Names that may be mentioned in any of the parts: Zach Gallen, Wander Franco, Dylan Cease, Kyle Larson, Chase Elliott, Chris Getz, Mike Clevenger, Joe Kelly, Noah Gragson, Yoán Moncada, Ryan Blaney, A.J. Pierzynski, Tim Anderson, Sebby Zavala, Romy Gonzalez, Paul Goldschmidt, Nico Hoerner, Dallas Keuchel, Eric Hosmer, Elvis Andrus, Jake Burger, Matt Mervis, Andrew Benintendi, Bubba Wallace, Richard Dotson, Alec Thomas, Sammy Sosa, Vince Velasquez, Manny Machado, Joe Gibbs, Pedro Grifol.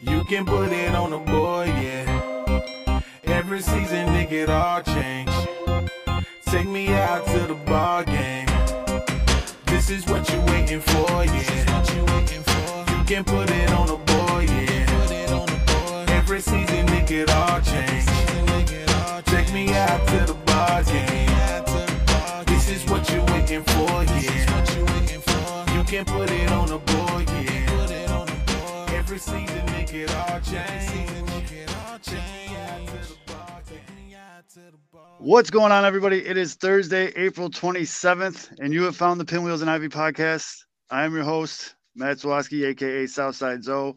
You can put it on the board, yeah. Every season, they get all change. Take me out to the ball game. This is what you waiting for, yeah. You can put it on the board, yeah. Every season, they get all change. Take me out to the ball game. This is what you waiting for, yeah. You can put it on the board, yeah. Every season, make it all change. What's going on, everybody? It is Thursday, April 27th, and you have found the Pinwheels and Ivy podcast. I am your host, Matt Zawoski, a.k.a. Southside Zoe,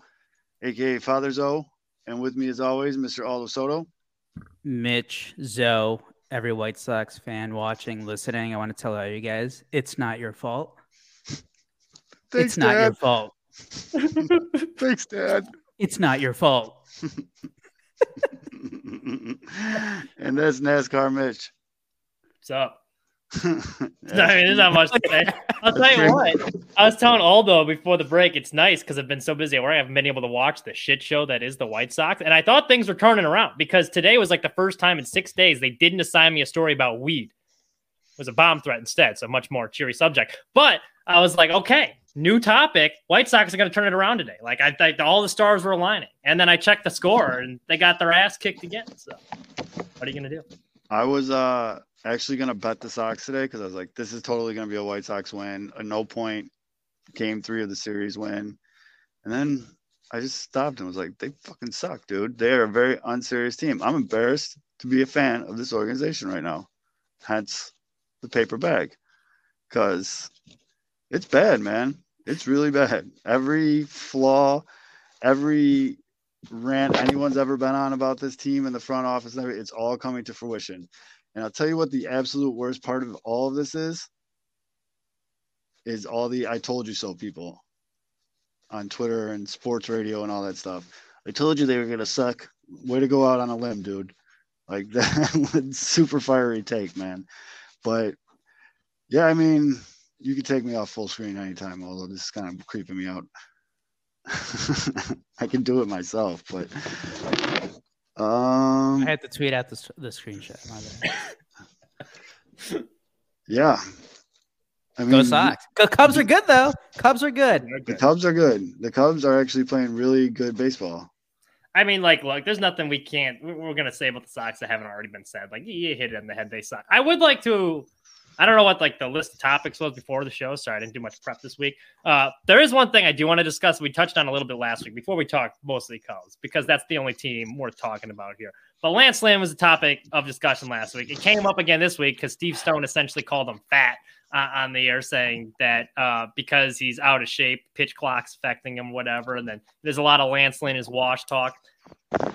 a.k.a. Father Zoe. And with me, as always, Mr. Aldo Soto. Mitch Zoe, every White Sox fan watching, listening, I want to tell all you guys, it's not your fault. Thanks, it's not Dad. Your fault. Thanks, Dad. It's not your fault. And that's NASCAR Mitch. What's up? There's not much to say. I'll tell you what. I was telling Aldo before the break, it's nice because I've been so busy at work. I haven't been able to watch the shit show that is the White Sox. And I thought things were turning around because today was like the first time in 6 days they didn't assign me a story about weed. It was a bomb threat instead, so much more cheery subject. But I was like, okay. New topic, White Sox are going to turn it around today. Like, I think all the stars were aligning. And then I checked the score, and they got their ass kicked again. So, what are you going to do? I was actually going to bet the Sox today because I was like, this is totally going to be a White Sox win. A no-point game three of the series win. And then I just stopped and was like, they fucking suck, dude. They are a very unserious team. I'm embarrassed to be a fan of this organization right now. Hence the paper bag. Because... it's bad, man. It's really bad. Every flaw, every rant anyone's ever been on about this team in the front office, it's all coming to fruition. And I'll tell you what the absolute worst part of all of this is all the I told you so people on Twitter and sports radio and all that stuff. I told you they were going to suck. Way to go out on a limb, dude. Like, that would super fiery take, man. But, yeah, I mean... you can take me off full screen anytime, although this is kind of creeping me out. I can do it myself, but... I had to tweet out the screenshot. My bad. Yeah. I mean, go Sox. The Cubs are good, though. Cubs are good. The Cubs are good. The Cubs are actually playing really good baseball. I mean, like, look, there's nothing we're going to say about the Sox that haven't already been said. Like, you hit it in the head, they suck. I would like to... I don't know what like the list of topics was before the show. Sorry, I didn't do much prep this week. There is one thing I do want to discuss. We touched on a little bit last week before we talked mostly Cubs because that's the only team worth talking about here. But Lance Lynn was the topic of discussion last week. It came up again this week because Steve Stone essentially called him fat on the air, saying that because he's out of shape, pitch clock's affecting him, whatever. And then there's a lot of Lance Lynn is wash talk.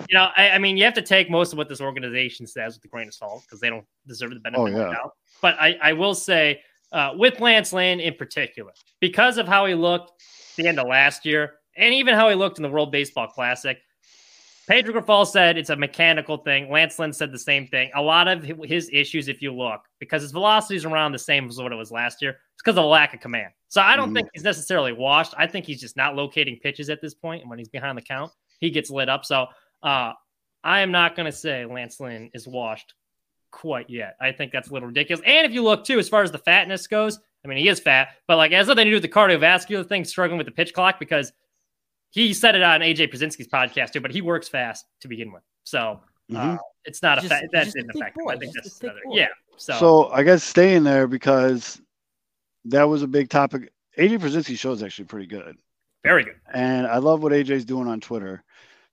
You know, I mean, you have to take most of what this organization says with a grain of salt because they don't deserve the benefit of the doubt. But I will say with Lance Lynn in particular, because of how he looked at the end of last year and even how he looked in the World Baseball Classic, Pedro Grifol said it's a mechanical thing. Lance Lynn said the same thing. A lot of his issues, if you look, because his velocity is around the same as what it was last year, it's because of a lack of command. So I don't think he's necessarily washed. I think he's just not locating pitches at this point. And when he's behind the count, he gets lit up. So I am not going to say Lance Lynn is washed quite yet. I think that's a little ridiculous. And if you look, too, as far as the fatness goes, I mean, he is fat, but like, it has nothing to do with the cardiovascular thing, struggling with the pitch clock, because he said it on A.J. Pierzynski's podcast, too, but he works fast to begin with. So it's not just, a fact. That didn't affect him. I think that's another. Boy. Yeah. So I guess staying there because that was a big topic. A.J. Pierzynski's show is actually pretty good. Very good. And I love what AJ's doing on Twitter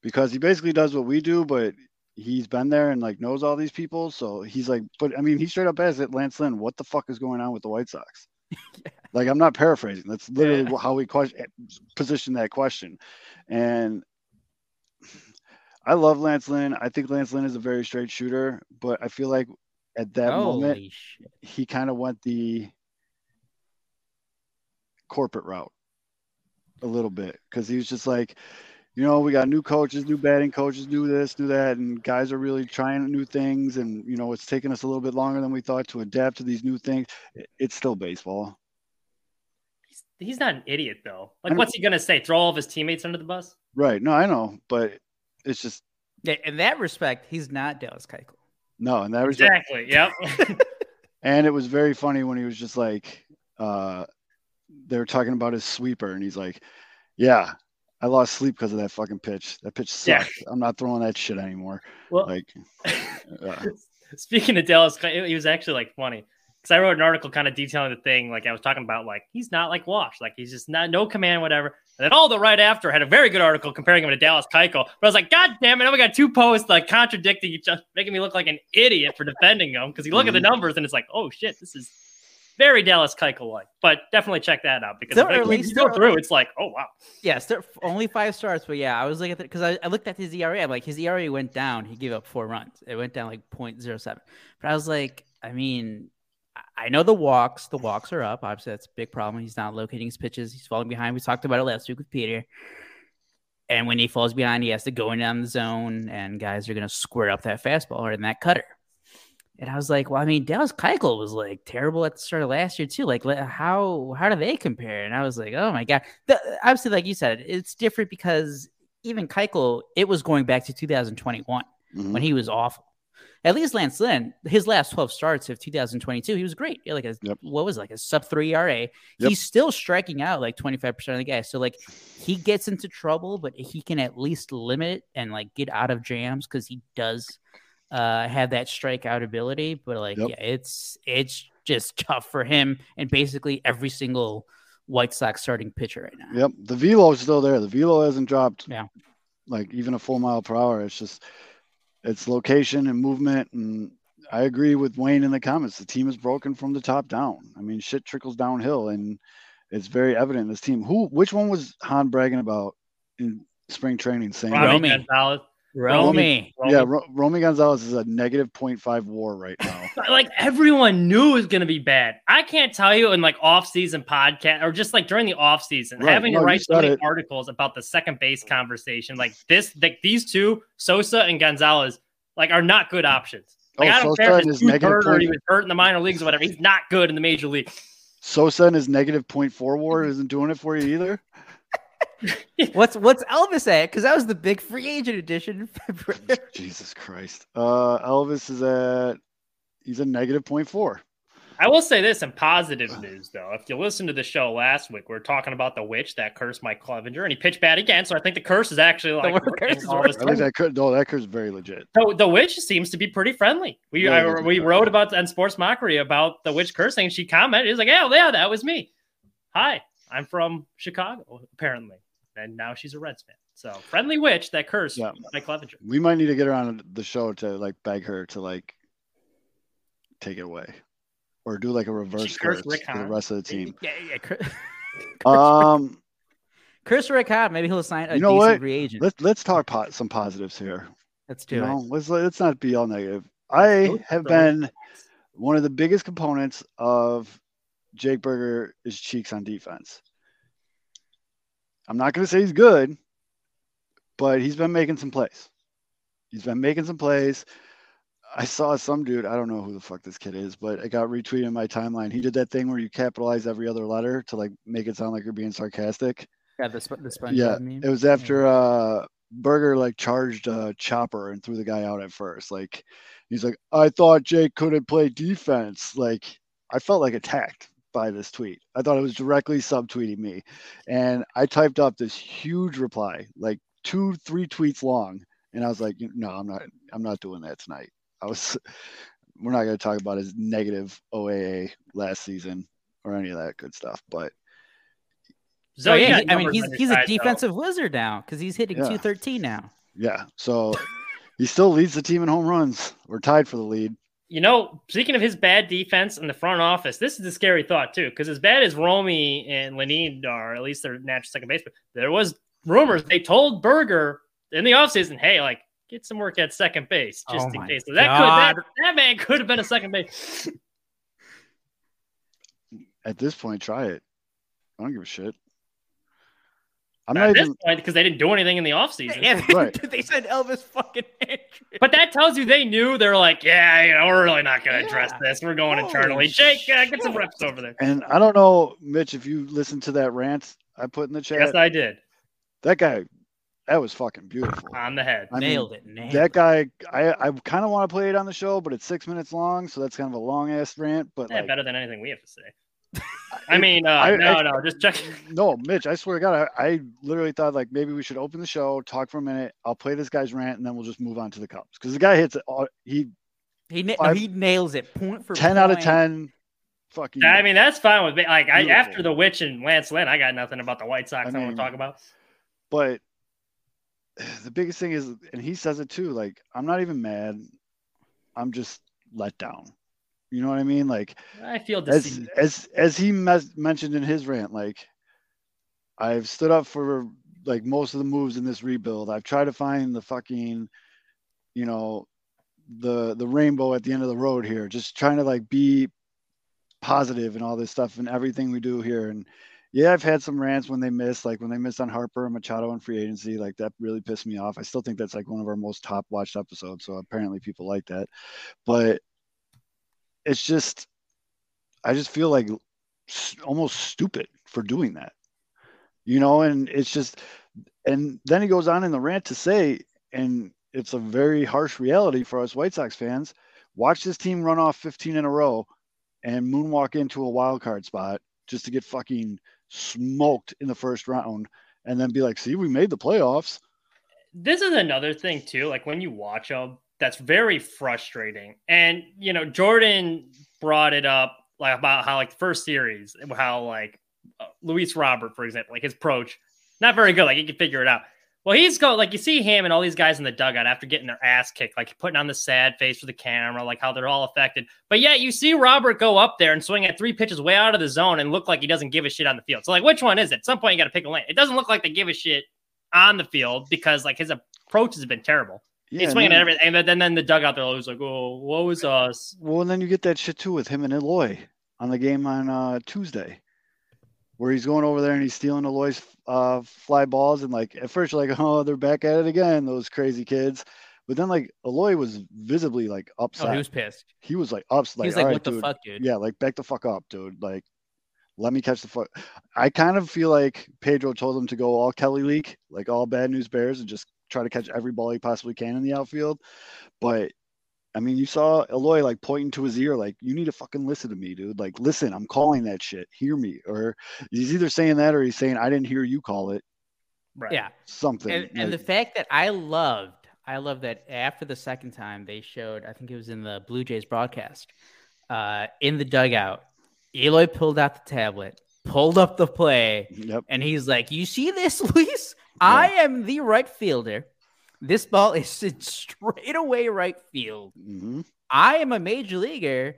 because he basically does what we do, but he's been there and like knows all these people. So he's like, but I mean, he straight up asked it, Lance Lynn, what the fuck is going on with the White Sox? Like, I'm not paraphrasing. That's literally how we position that question. And I love Lance Lynn. I think Lance Lynn is a very straight shooter, but I feel like at that moment, he kind of went the corporate route a little bit because he was just like, you know, we got new coaches, new batting coaches, new this, new that, and guys are really trying new things. And, you know, it's taken us a little bit longer than we thought to adapt to these new things. It's still baseball. He's not an idiot, though. Like, what's he going to say? Throw all of his teammates under the bus? Right. No, I know. But it's just. Yeah, in that respect, he's not Dallas Keuchel. No, in that respect. Exactly. Yep. And it was very funny when he was just like, they were talking about his sweeper. And he's like, yeah. I lost sleep because of that fucking pitch. That pitch sucks. Yeah. I'm not throwing that shit anymore. Well, like, speaking of Dallas, he was actually like funny because I wrote an article kind of detailing the thing. Like I was talking about, like he's not like Walsh. Like he's just not no command, whatever. And then all the right after I had a very good article comparing him to Dallas Keuchel. But I was like, God damn it! Now we got two posts like contradicting each other, making me look like an idiot for defending him because you look at the numbers and it's like, oh shit, this is very Dallas Keuchel-like, but definitely check that out because when you go through, it's like, oh, wow. Yeah, only 5 starts, but yeah, I was looking at that because I looked at his ERA. I'm like, his ERA went down. He gave up 4 runs. It went down like 0.07. But I was like, I mean, I know the walks. The walks are up. Obviously, that's a big problem. He's not locating his pitches. He's falling behind. We talked about it last week with Peter. And when he falls behind, he has to go in down the zone, and guys are going to square up that fastball or in that cutter. And I was like, well, I mean, Dallas Keuchel was like terrible at the start of last year too. Like, how do they compare? And I was like, oh my God. Obviously, like you said, it's different because even Keuchel, it was going back to 2021 when he was awful. At least Lance Lynn, his last 12 starts of 2022, he was great. Like, a sub-3 ERA. Yep. He's still striking out like 25% of the guys. So like, he gets into trouble, but he can at least limit it and like get out of jams because he does. Have that strikeout ability, but like, yeah, it's just tough for him and basically every single White Sox starting pitcher right now. Yep, the velo is still there. The velo hasn't dropped. Yeah, like even a full mile per hour. It's just it's location and movement. And I agree with Wayne in the comments. The team is broken from the top down. I mean, shit trickles downhill, and it's very evident in this team. Which one was Hahn bragging about in spring training? Saying Romy. Romy. Yeah, Romy Gonzalez is a negative .5 war right now. Like, everyone knew it was going to be bad. I can't tell you in, like, off-season podcast or just, like, during the off-season, to write so many articles about the second base conversation. Like, these two, Sosa and Gonzalez, like, are not good options. Like, I don't care if it's hurt or he was hurt in the minor leagues or whatever. He's not good in the major league. Sosa and his negative .4 war isn't doing it for you either? What's Elvis at? Because that was the big free agent edition in February. Jesus Christ. Elvis is at he's a negative .4. I will say this in positive news, though. If you listen to the show last week, we were talking about the witch that cursed Mike Clevenger, and he pitched bad again. So I think the curse is actually like that curse is very legit. So the witch seems to be pretty friendly. We wrote about that in Sports Mockery about the witch cursing. She commented, "Is like, oh yeah, that was me. Hi, I'm from Chicago, apparently." And now she's a Reds fan. So friendly witch that cursed Mike Clevenger. We might need to get her on the show to like beg her to like take it away or do like a reverse curse Rick Hahn to the rest of the team. Yeah. Curse Rick Hahn. Maybe he'll sign a decent reagent. Let's talk some positives here. Let's do it. Let's not be all negative. I have been one of the biggest components of Jake Burger is cheeks on defense. I'm not going to say he's good, but he's been making some plays. I saw some dude, I don't know who the fuck this kid is, but I got retweeted in my timeline. He did that thing where you capitalize every other letter to like make it sound like you're being sarcastic. Yeah, the sponge. Yeah, it was after Burger like charged Chopper and threw the guy out at first. Like he's like, I thought Jake couldn't play defense. Like I felt like attacked by this tweet. I thought it was directly subtweeting me. And I typed up this huge reply, like 2-3 tweets long. And I was like, no, I'm not doing that tonight. We're not going to talk about his negative OAA last season or any of that good stuff. But so yeah, I mean, he's a defensive wizard now because he's hitting 213 now. Yeah. So he still leads the team in home runs. We're tied for the lead. You know, speaking of his bad defense in the front office, this is a scary thought, too, because as bad as Romy and Lenine are, at least they're natural second baseman, there was rumors they told Burger in the offseason, hey, like, get some work at second base, just in case. So that man could have been a second base. At this point, try it. I don't give a shit. At this point, because they didn't do anything in the offseason. Yeah, they said Elvis fucking Andrus. But that tells you they knew. They were like, we're really not going to address this. We're going internally. Jake, get some reps over there. And I don't know, Mitch, if you listened to that rant I put in the chat. Yes, I did. That guy, that was fucking beautiful. On the head. Nailed it. I kind of want to play it on the show, but it's 6 minutes long, so that's kind of a long-ass rant. But better than anything we have to say. I mean, just check. No, Mitch, I swear to God, I literally thought like maybe we should open the show, talk for a minute. I'll play this guy's rant, and then we'll just move on to the Cubs because the guy hits it. He nails it point for 10 point. Out of 10. Fucking. I mean, that's fine with me. Like after the Witch and Lance Lynn, I got nothing about the White Sox I want to talk about. But the biggest thing is, and he says it too. Like I'm not even mad. I'm just let down. You know what I mean? Like I feel deceived. As he mentioned in his rant, like I've stood up for like most of the moves in this rebuild. I've tried to find the fucking, you know, the rainbow at the end of the road here, just trying to like be positive and all this stuff and everything we do here. And yeah, I've had some rants when they missed, like when they missed on Harper and Machado in free agency, like that really pissed me off. I still think that's like one of our most top watched episodes. So apparently people like that, but it's just, I just feel like almost stupid for doing that, you know? And it's just, and then he goes on in the rant to say, and it's a very harsh reality for us White Sox fans, watch this team run off 15 in a row and moonwalk into a wild card spot just to get fucking smoked in the first round and then be like, see, we made the playoffs. This is another thing too. Like when you watch them, that's very frustrating. And, you know, Jordan brought it up like about how like the first series, how like Luis Robert, for example, like his approach, not very good. Like he can figure it out. Well, he's going like, you see him and all these guys in the dugout after getting their ass kicked, like putting on the sad face for the camera, like how they're all affected. But yeah, you see Robert go up there and swing at three pitches way out of the zone and look like he doesn't give a shit on the field. So like, which one is it? At some point you got to pick a lane. It doesn't look like they give a shit on the field because like his approach has been terrible. Yeah, he's swinging at everything, and then the dugout they're always like, "Oh, what was us?" Well, and then you get that shit too with him and Eloy on the game on Tuesday, where he's going over there and he's stealing Eloy's fly balls, and like at first you're like, "Oh, they're back at it again, those crazy kids," but then like Eloy was visibly like upset. Oh, he was pissed. He was like upset. Like, he's like, "What the fuck, dude?" Yeah, like back the fuck up, dude. Like, let me catch the fuck. I kind of feel like Pedro told him to go all Kelly leak, like all Bad News Bears, and just try to catch every ball he possibly can in the outfield. But I mean, you saw Eloy like pointing to his ear, like, you need to fucking listen to me, dude. Like, listen, I'm calling that shit. Hear me. Or he's either saying that or he's saying, I didn't hear you call it. Right. Yeah. Something. And the fact that I love that after the second time they showed, I think it was in the Blue Jays broadcast, in the dugout, Eloy pulled out the tablet, pulled up the play, and he's like, you see this, Luis? Yeah. I am the right fielder. This ball is in straight away right field. Mm-hmm. I am a major leaguer.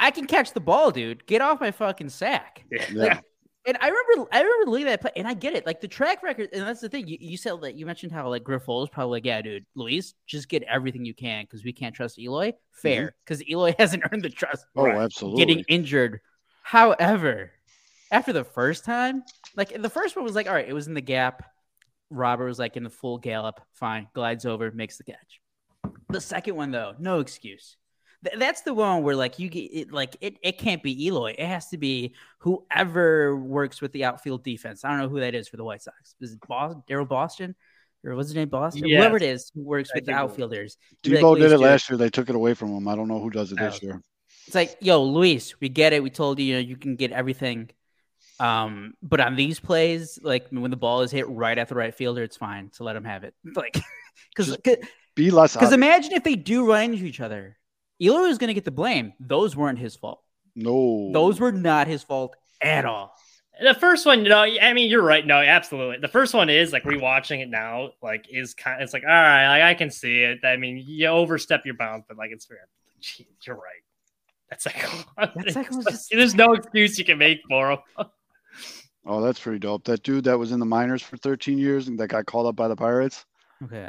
I can catch the ball, dude. Get off my fucking sack. Yeah. Like, and I remember looking at that play, and I get it. Like the track record, and that's the thing. You said that you mentioned how like Grifol is probably like, yeah, dude, Luis, just get everything you can because we can't trust Eloy. Fair, because Eloy hasn't earned the trust. Oh, absolutely. Getting injured. However, after the first time, like the first one was like, all right, it was in the gap. Robert was like in the full gallop. Fine. Glides over, makes the catch. The second one, though, no excuse. That's the one where like you get it, like it can't be Eloy. It has to be whoever works with the outfield defense. I don't know who that is for the White Sox. Is it Daryl Boston? Or was his name Boston? Yes. Whoever it is who works with the outfielders. Debo did it last year. They took it away from him. I don't know who does it this year. It's like, yo, Luis, we get it. We told you, you can get everything. But on these plays, like when the ball is hit right at the right fielder, it's fine to let him have it. Like, because imagine if they do run into each other, Eloy is going to get the blame. Those weren't his fault. No, those were not his fault at all. The first one, I mean, you're right. No, absolutely. The first one is like rewatching it now, like is kind of, it's like, all right, like I can see it. I mean, you overstep your bounds, but like, it's fair. Jeez, you're right. There's no excuse you can make for him. Oh, that's pretty dope. That dude that was in the minors for 13 years and that got called up by the Pirates. Okay.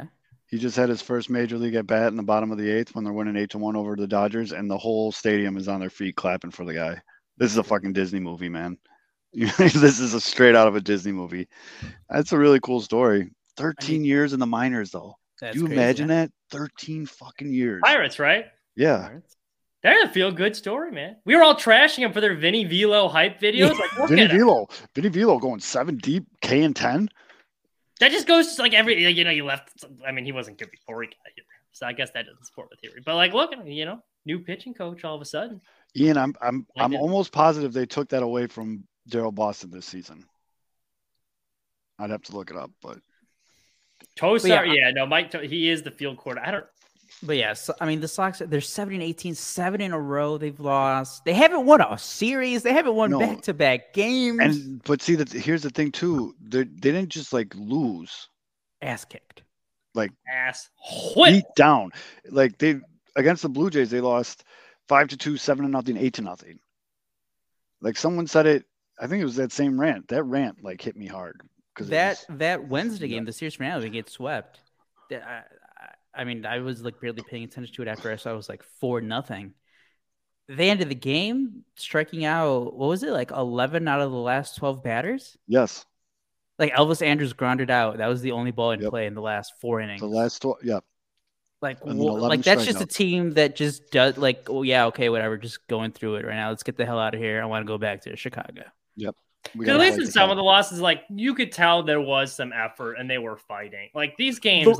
He just had his first major league at bat in the bottom of the eighth when they're winning 8-1 over the Dodgers, and the whole stadium is on their feet clapping for the guy. This is a fucking Disney movie, man. This is a straight out of a Disney movie. That's a really cool story. 13 years in the minors, though. That's crazy, imagine that? 13 fucking years. Pirates, right? Yeah. Pirates. That's a feel-good story, man. We were all trashing him for their Vinny Velo hype videos. Like, look at Velo. Vinny Velo going 7 deep, K and 10. That just goes to, like, every, you know, you left. I mean, he wasn't good before he got here. So I guess that doesn't support the theory. But, like, look at him, you know, new pitching coach all of a sudden. Ian, I'm almost positive they took that away from Darryl Boston this season. I'd have to look it up, but. Mike, he is the field quarterback. But yeah, so, I mean, the Sox, they're 7-18, 7 in a row they've lost. They haven't won a series. They haven't won back-to-back games. But see, here's the thing, too. They didn't just, like, lose. Ass kicked. Like, ass whipped. Beat down. Like, against the Blue Jays, they lost 5-2, 7-0, 8-0. Like, someone said it. I think it was that same rant. That rant, like, hit me hard. That Wednesday game, the series finale, gets swept. I mean, I was like barely paying attention to it after I saw it was like 4-0. They ended the game striking out, what was it, like 11 out of the last 12 batters? Yes. Like Elvis Andrus grounded out. That was the only ball in play in the last 4 innings. The last 12, yeah. Like, that's just a team that just does, like, oh, yeah, okay, whatever, just going through it right now. Let's get the hell out of here. I want to go back to Chicago. Yep. At least in some of the losses, like, you could tell there was some effort and they were fighting. Like, these games,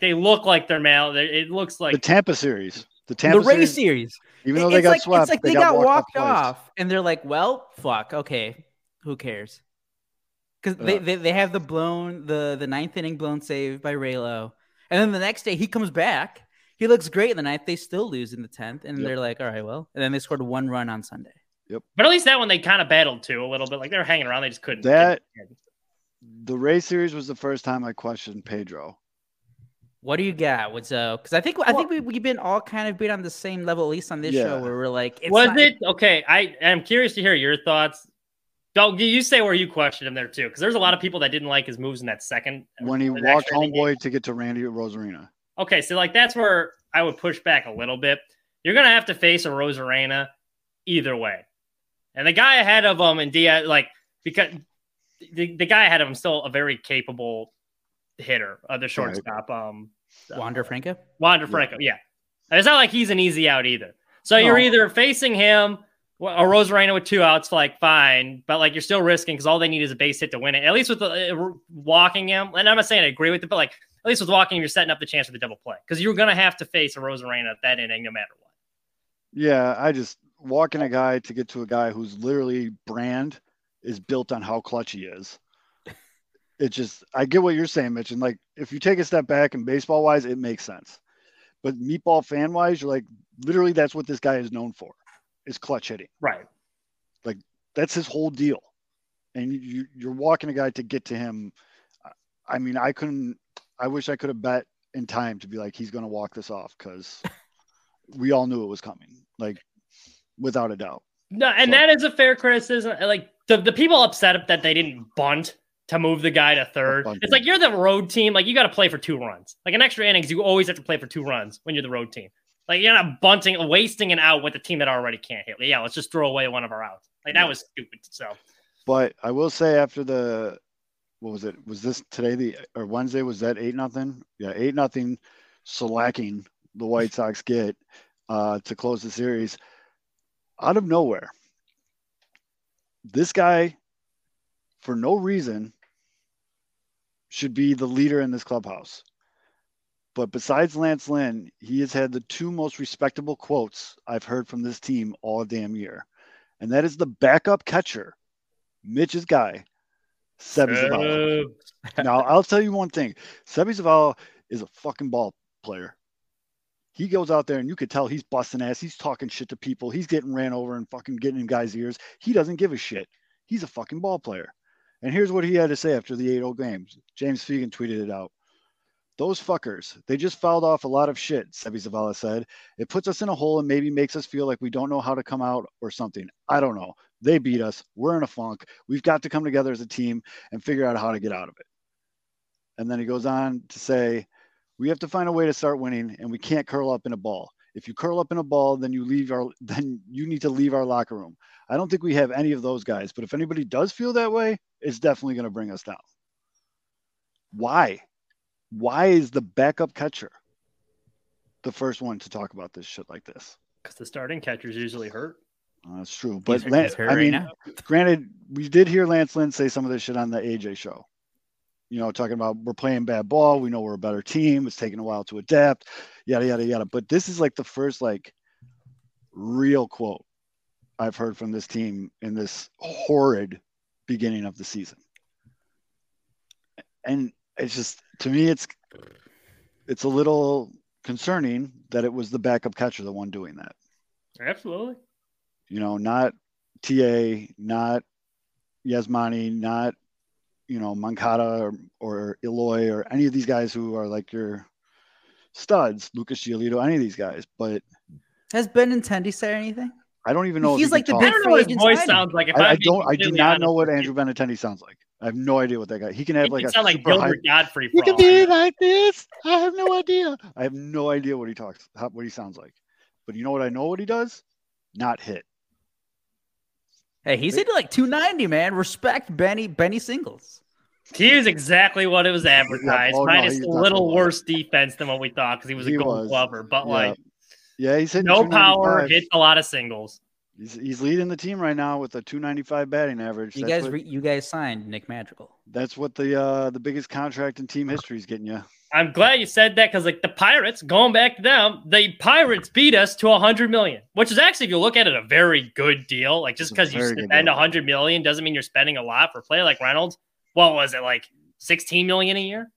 they look like they're male. It looks like the Tampa series, the Ray series. Even though they got swept, it's like they got walked off, and they're like, "Well, fuck, okay, who cares?" Because they have the 9th inning blown save by Raylo, and then the next day he comes back. He looks great in the 9th. They still lose in the 10th, and they're like, "All right, well," and then they scored 1 run on Sunday. Yep. But at least that one they kind of battled too a little bit. Like they were hanging around, they just couldn't. The Ray series was the first time I questioned Pedro. What do you got? Because I think we've been all kind of beat on the same level, at least on this show, where we're like, okay? I'm curious to hear your thoughts. Don't you say where you questioned him there too? Because there's a lot of people that didn't like his moves in that second when he walked homeboy to get to Randy Arozarena. Okay, so like that's where I would push back a little bit. You're gonna have to face a Arozarena either way. And the guy ahead of him and Diaz, like, because the guy ahead of him still a very capable hitter, the shortstop. Wander Franco? Wander Franco, yeah. It's not like he's an easy out either. So you're either facing him or Arozarena with 2 outs, like, fine. But, like, you're still risking because all they need is a base hit to win it. At least with walking him, and I'm not saying I agree with it, but, like, at least with walking him, you're setting up the chance for the double play because you're going to have to face a Arozarena at that inning no matter what. Yeah, I just... Walking a guy to get to a guy who's literally brand is built on how clutch he is. It just, I get what you're saying, Mitch. And like, if you take a step back and baseball wise, it makes sense. But meatball fan wise, you're like, literally, that's what this guy is known for is clutch hitting. Right. Like, that's his whole deal. And you're walking a guy to get to him. I mean, I wish I could have bet in time to be like, he's going to walk this off because we all knew it was coming. Like, without a doubt. No, and that is a fair criticism. Like the people upset that they didn't bunt to move the guy to third. It's like you're the road team. Like you got to play for 2 runs. Like an extra innings, you always have to play for 2 runs when you're the road team. Like you're not bunting, wasting an out with a team that already can't hit. Like, yeah, let's just throw away one of our outs. Like that was stupid. So, but I will say after the what was it? Was this today or Wednesday? Was that 8-0? Yeah, 8-0 slacking the White Sox get to close the series. Out of nowhere, this guy, for no reason, should be the leader in this clubhouse. But besides Lance Lynn, he has had the 2 most respectable quotes I've heard from this team all damn year. And that is the backup catcher, Mitch's guy, Sebby Zavala. Now, I'll tell you one thing. Sebby Zavala is a fucking ball player. He goes out there and you could tell he's busting ass. He's talking shit to people. He's getting ran over and fucking getting in guys' ears. He doesn't give a shit. He's a fucking ball player. And here's what he had to say after the 8-0 games. James Fegan tweeted it out. Those fuckers, they just fouled off a lot of shit, Sebby Zavala said. It puts us in a hole and maybe makes us feel like we don't know how to come out or something. I don't know. They beat us. We're in a funk. We've got to come together as a team and figure out how to get out of it. And then he goes on to say, We have to find a way to start winning, and we can't curl up in a ball. If you curl up in a ball, then you need to leave our locker room. I don't think we have any of those guys, but if anybody does feel that way, it's definitely going to bring us down. Why? Why is the backup catcher the first one to talk about this shit like this? Because the starting catcher's usually hurt. That's true. But Lance, I mean, granted, we did hear Lance Lynn say some of this shit on the AJ show. You know, talking about we're playing bad ball. We know we're a better team. It's taking a while to adapt, yada, yada, yada. But this is like the first like real quote I've heard from this team in this horrid beginning of the season. And it's just, to me, it's a little concerning that it was the backup catcher, the one doing that. Absolutely. You know, not TA, not Yasmani, not, you know, Moncada or Eloy or any of these guys who are like your studs, Lucas Giolito, any of these guys. But has Benintendi said anything? I don't even know. He's like the big free agent. Voice sounds like. I do not know what Andrew Benintendi sounds like. I have no idea what that guy. He can have like a sound like Gilbert Godfrey. He can be like this. I have no idea. I have no idea what he talks, what he sounds like. But you know what? I know what he does. Not hit. Hey, he's hitting like 290, man. Respect Benny Singles. He was exactly what it was advertised. Oh, minus a little worse defense than what we thought because he was a Gold Glover. But yeah. He's hitting no power, hits a lot of singles. He's leading the team right now with a 295 batting average. You guys signed Nick Madrigal. That's what the biggest contract in team history is getting you. I'm glad you said that because like the Pirates, going back to them, the Pirates beat us to $100 million, which is actually, if you look at it, a very good deal. Like just because you spend $100 million doesn't mean you're spending a lot for play like Reynolds. What was it, like $16 million a year?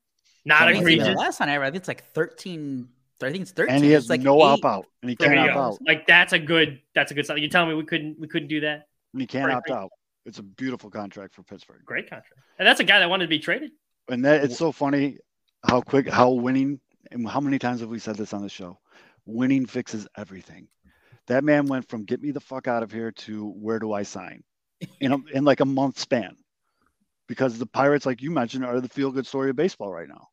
Not egregious. Last time I read, it's like 13. I think it's 13. And he has like no opt out, and he can't opt out. Like that's a good sign. You're telling me we couldn't do that? And he can't opt out. It's a beautiful contract for Pittsburgh. Great contract, and that's a guy that wanted to be traded. And that it's so funny how quick, how winning, and how many times have we said this on the show? Winning fixes everything. That man went from get me the fuck out of here to where do I sign in like a month span, because the Pirates, like you mentioned, are the feel good story of baseball right now.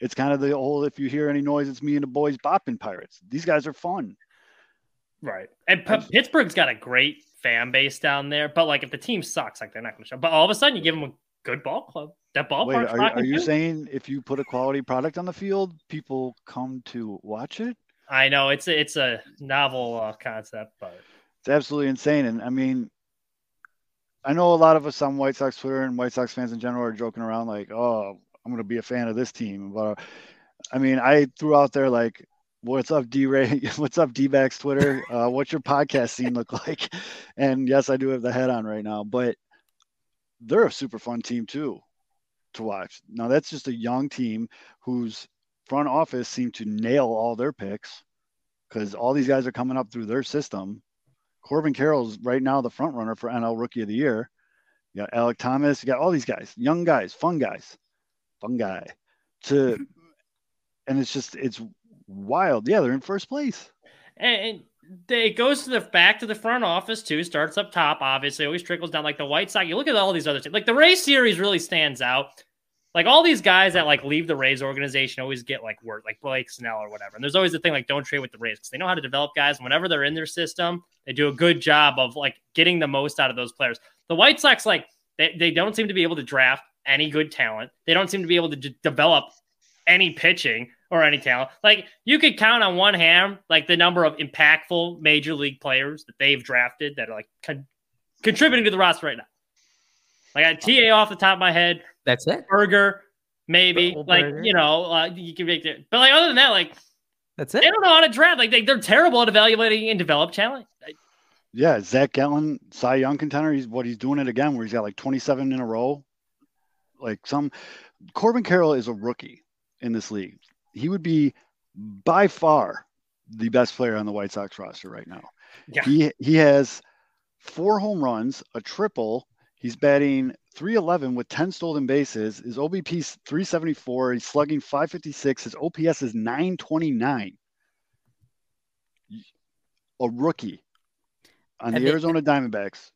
It's kind of the old, if you hear any noise, it's me and the boys bopping Pirates. These guys are fun. Right. And Pittsburgh's got a great fan base down there. But, like, if the team sucks, like, they're not going to show. But all of a sudden, you give them a good ball club. That ballpark's not good. Are you saying if you put a quality product on the field, people come to watch it? I know. It's a novel concept. But it's absolutely insane. And, I mean, I know a lot of us on White Sox Twitter and White Sox fans in general are joking around like, oh, I'm going to be a fan of this team. But I mean, I threw out there like, what's up, D-Ray? What's up, D-Backs Twitter? What's your podcast scene look like? And yes, I do have the hat on right now, but they're a super fun team too to watch. Now that's just a young team whose front office seemed to nail all their picks because all these guys are coming up through their system. Corbin Carroll's right now the front runner for NL Rookie of the Year. You got Alec Thomas. You got all these guys, young guys, fun guys. And it's just, it's wild. Yeah, they're in first place. And it goes to the back to the front office too. Starts up top, obviously. Always trickles down. Like the White Sox. You look at all these other teams. Like the Rays series really stands out. Like all these guys that like leave the Rays organization always get like work, like Blake Snell or whatever. And there's always the thing like don't trade with the Rays because they know how to develop guys. And whenever they're in their system, they do a good job of like getting the most out of those players. The White Sox, like they don't seem to be able to draft any good talent. They don't seem to be able to develop any pitching or any talent. Like you could count on one hand, like the number of impactful major league players that they've drafted that are like contributing to the roster right now. Like I TA off the top of my head. That's it. Burger, maybe like, burger. You know, you can make it, but like, other than that, like that's it. They don't know how to draft. Like they're terrible at evaluating and develop talent. Yeah. Zach Gallen, Cy Young contender. He's doing it again where he's got like 27 in a row. Like Corbin Carroll is a rookie in this league. He would be by far the best player on the White Sox roster right now. Yeah. He has 4 home runs, a triple. He's batting .311 with 10 stolen bases. His OBP is .374. He's slugging .556. His OPS is .929. A rookie on the Arizona Diamondbacks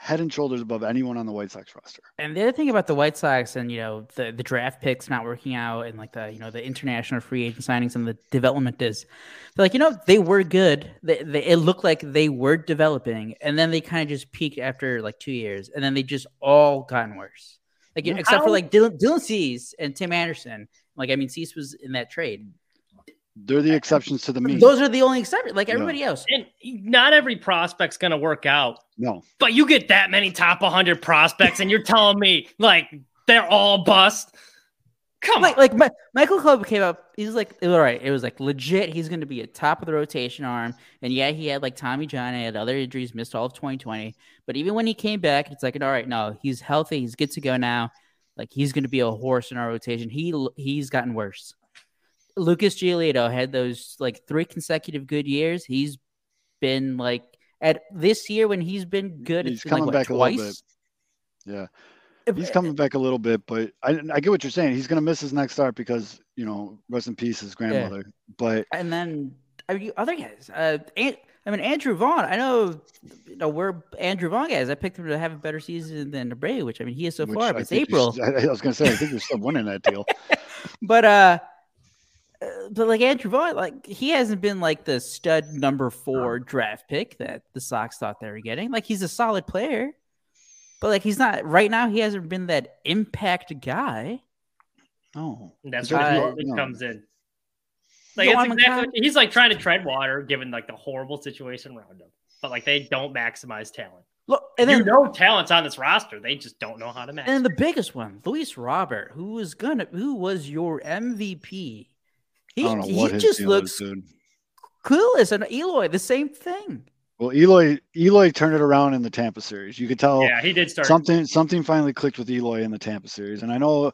head and shoulders above anyone on the White Sox roster. And the other thing about the White Sox and, you know, the draft picks not working out and like the, you know, the international free agent signings and the development is they're like, you know, they were good. It looked like they were developing and then they kind of just peaked after like 2 years and then they just all gotten worse. Like, you know, except for like Dylan Cease and Tim Anderson. Like, I mean, Cease was in that trade. They're the exceptions to the mean. Those are the only exceptions, like everybody else. And not every prospect's going to work out. No. But you get that many top 100 prospects, and you're telling me, like, they're all bust? Come on. Like Michael Clubb came up. He was like, all right, it was like legit. He's going to be a top of the rotation arm. And yeah, he had like Tommy John. He had other injuries, missed all of 2020. But even when he came back, it's like, all right, no, he's healthy. He's good to go now. Like, he's going to be a horse in our rotation. He's gotten worse. Lucas Giolito had those like 3 consecutive good years. He's been like at this year when he's been good. He's coming back twice? A little bit. Yeah. He's coming back a little bit, but I get what you're saying. He's going to miss his next start because, you know, rest in peace, his grandmother. Yeah. But and then I mean, other guys, Andrew Vaughn, I know, you know, we're Andrew Vaughn guys. I picked him to have a better season than Abreu, which I mean, he is so which far, but it's April. I was going to say, I think you're still winning that deal. But like Andrew Vaughn, like he hasn't been like the stud number 4 draft pick that the Sox thought they were getting. Like he's a solid player, but like he's not right now. He hasn't been that impact guy. Oh, and that's where Moncada comes in. Like it's exactly, he's like trying to tread water given like the horrible situation around him. But like they don't maximize talent. Look, and then no talent's on this roster. They just don't know how to maximize. And the biggest one, Luis Robert, who was your MVP. He just looks clueless, and Eloy the same thing. Well, Eloy turned it around in the Tampa series. You could tell, yeah, he did start something finally clicked with Eloy in the Tampa series. And I know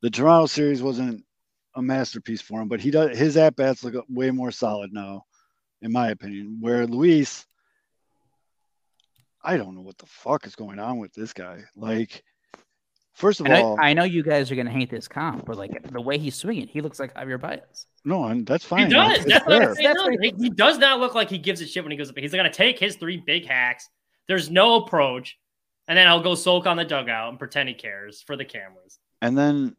the Toronto series wasn't a masterpiece for him, but his at bats look way more solid now, in my opinion. Where Luis, I don't know what the fuck is going on with this guy. Like, first of all, I know you guys are going to hate this comp, but like the way he's swinging, he looks like Javier Baez. No, and that's fine. He does. He does not look like he gives a shit when he goes up. He's going to take his 3 big hacks. There's no approach, and then I'll go sulk on the dugout and pretend he cares for the cameras. And then,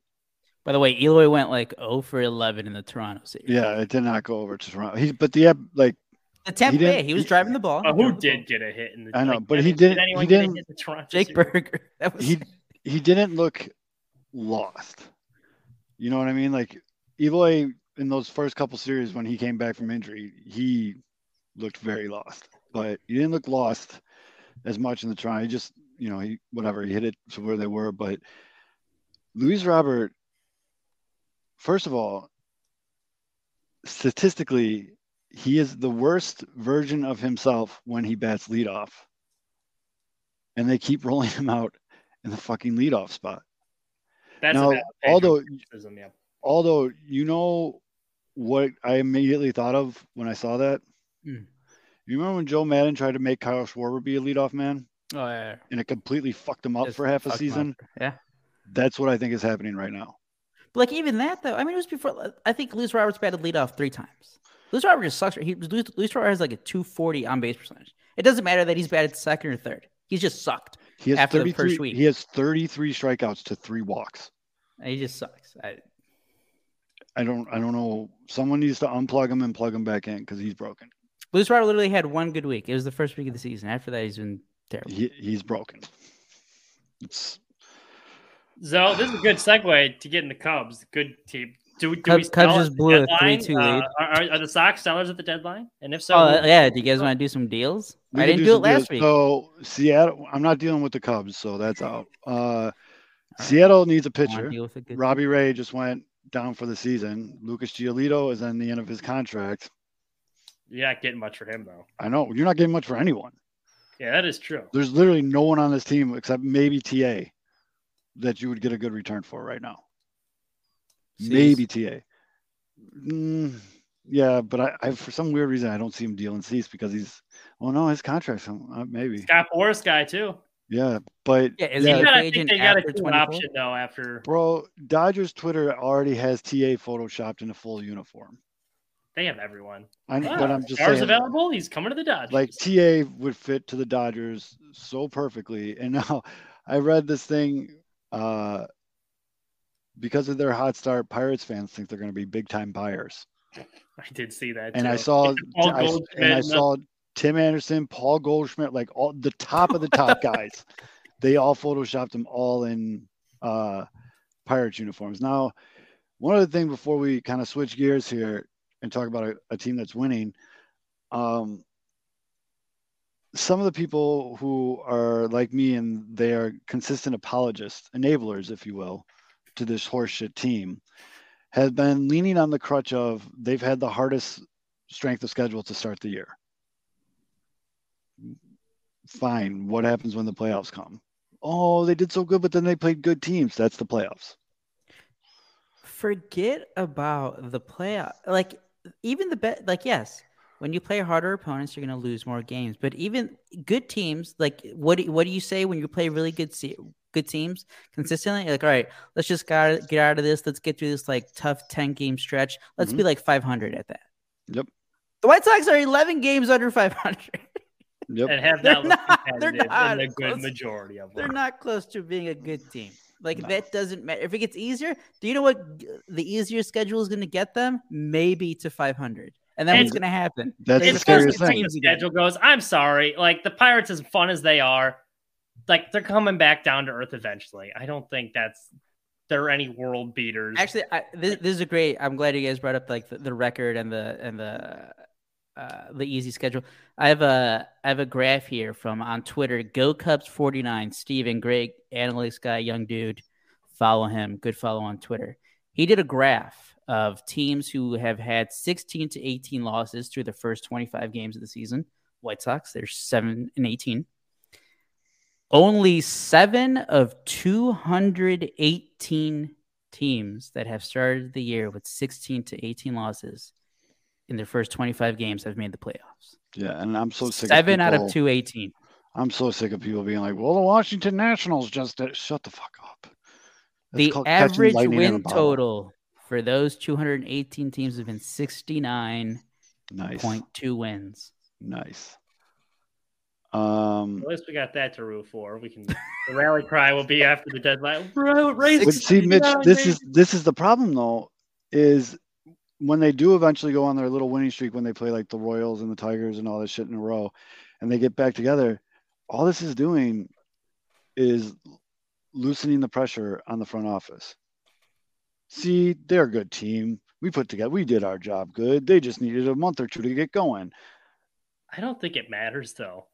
by the way, Eloy went like 0-for-11 in the Toronto series. Yeah, it did not go over to Toronto. The Tampa Bay, he was driving the ball. Who did get a hit in the? I know, but he didn't. He didn't get the Toronto. Jake Burger. That was. He didn't look lost. You know what I mean? Like Eloy in those first couple series when he came back from injury, he looked very lost. But he didn't look lost as much in the try. He just, you know, he hit it to where they were. But Luis Robert, first of all, statistically, he is the worst version of himself when he bats leadoff. And they keep rolling him out in the fucking leadoff spot. That's now, although you know what I immediately thought of when I saw that. Mm. You remember when Joe Madden tried to make Kyle Schwarber be a leadoff man? Oh yeah. And it completely fucked him up for half a season. Yeah. That's what I think is happening right now. But like even that though, I mean it was before. I think Luis Roberts batted leadoff 3 times. Luis Robert just sucks. Luis Robert has like a 240 on base percentage. It doesn't matter that he's batted second or third. He's just sucked. He has after the first week. He has 33 strikeouts to 3 walks. He just sucks. I don't know. Someone needs to unplug him and plug him back in because he's broken. Luis Robert literally had 1 good week. It was the first week of the season. After that, he's been terrible. He's broken. So this is a good segue to getting the Cubs. Good team. Cubs just blew a 3-2 lead. Are the Sox sellers at the deadline? And if so, yeah. Do you guys want to do some deals? I didn't do it last week. So Seattle, I'm not dealing with the Cubs, so that's out. Seattle needs a pitcher. Robbie Ray just went down for the season. Lucas Giolito is on the end of his contract. You're not getting much for him, though. I know you're not getting much for anyone. Yeah, that is true. There's literally no one on this team except maybe TA that you would get a good return for right now. Maybe TA. Yeah, but I for some weird reason, I don't see him dealing Cease because his contract's maybe. Scott Boris guy, too. Yeah, but I think they got a two option, though, after. Bro, Dodgers Twitter already has TA photoshopped in a full uniform. They have everyone. But I'm just saying, available. He's coming to the Dodgers. Like TA would fit to the Dodgers so perfectly. And now I read this thing. Because of their hot start, Pirates fans think they're going to be big time buyers. I did see that. And too. I saw Tim Anderson, Paul Goldschmidt, like all the top of the top guys. They all photoshopped them all in Pirates uniforms. Now, one other thing before we kind of switch gears here and talk about a team that's winning, some of the people who are like me and they are consistent apologists, enablers, if you will, to this horseshit team, have been leaning on the crutch of they've had the hardest strength of schedule to start the year. Fine. What happens when the playoffs come? Oh, they did so good, but then they played good teams. That's the playoffs. Forget about the playoff. Like, even the bet, like, yes, when you play harder opponents, you're going to lose more games. But even good teams, like, what do you say when you play really good teams consistently? You're like, all right, let's just get out of this. Let's get through this, like, tough 10-game stretch. Let's be, like, 500 at that. Yep. The White Sox are 11 games under 500. Yep. And have that they're not in a good majority of them. They're not close to being a good team. Like, that doesn't matter. If it gets easier, do you know what the easier schedule is going to get them? Maybe to 500. And then what's going to happen? That's the scariest thing. The schedule goes, I'm sorry. Like, the Pirates, as fun as they are, like, they're coming back down to earth eventually. I don't think they're any world beaters. Actually, this is a great. I'm glad you guys brought up, like, the record and the easy schedule. I have a graph here from on Twitter. Go Cubs 49. Steven, great analytics guy, young dude. Follow him. Good follow on Twitter. He did a graph of teams who have had 16 to 18 losses through the first 25 games of the season. White Sox, they're 7-18. Only 7 of 218 teams that have started the year with 16 to 18 losses in their first 25 games have made the playoffs. Yeah, and I'm so sick 7 of people, out of 218. I'm so sick of people being like, well, the Washington Nationals just did. Shut the fuck up. That's the average win total for those 218 teams have been 69.2 wins. Nice. At least we got that to root for. We can the rally cry will be after the deadline. Bro, see, Mitch, this is the problem though, is when they do eventually go on their little winning streak, when they play like the Royals and the Tigers and all that shit in a row, and they get back together, all this is doing is loosening the pressure on the front office. See, they're a good team. We put together, we did our job good. They just needed a month or two to get going. I don't think it matters though.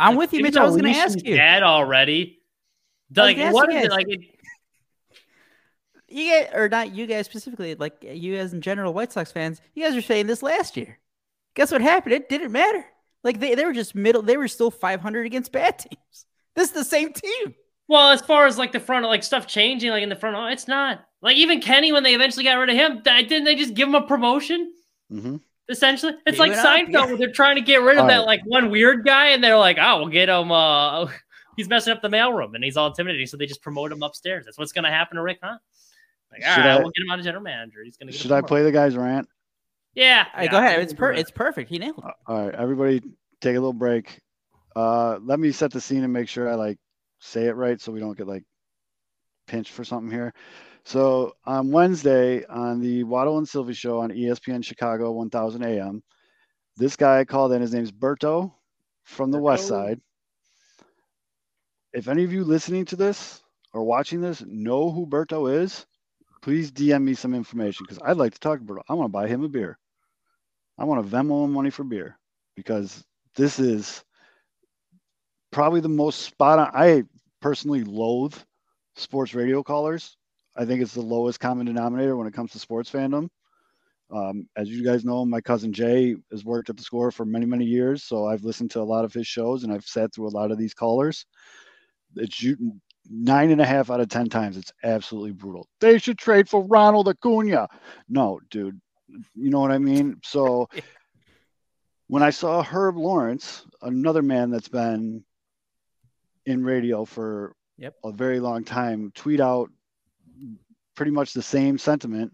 I'm like, with you, Mitch. I was going to ask you. Dad already. Like, what is it like? You guys, or not you guys specifically, like you guys in general, White Sox fans, you guys were saying this last year. Guess what happened? It didn't matter. Like they were just middle. They were still 500 against bad teams. This is the same team. Well, as far as like the front, like stuff changing, like in the front, it's not like even Kenny when they eventually got rid of him. Didn't they just give him a promotion? Mm-hmm. Essentially, it's like Seinfeld where they're trying to get rid of that like one weird guy, and they're like, "Oh, we'll get him. He's messing up the mailroom, and he's all intimidating." So they just promote him upstairs. That's what's going to happen to Rick Hahn. Like, all right, we'll get him out of general manager. He's going to. Should I play the guy's rant? Yeah, go ahead. It's perfect. He nailed it. All right, everybody, take a little break. Let me set the scene and make sure I like say it right, so we don't get like pinched for something here. So on Wednesday on the Waddle and Sylvie show on ESPN Chicago, 1000 AM, this guy called in. His name's Berto from the West Side. If any of you listening to this or watching this know who Berto is, please DM me some information because I'd like to talk to Berto. I want to buy him a beer. I want to Venmo him money for beer because this is probably the most spot on. I personally loathe sports radio callers. I think it's the lowest common denominator when it comes to sports fandom. As you guys know, my cousin Jay has worked at the Score for many, many years. So I've listened to a lot of his shows and I've sat through a lot of these callers. It's 9.5 out of 10 times. It's absolutely brutal. They should trade for Ronald Acuna. No, dude, you know what I mean? So when I saw Herb Lawrence, another man that's been in radio for a very long time, tweet out pretty much the same sentiment.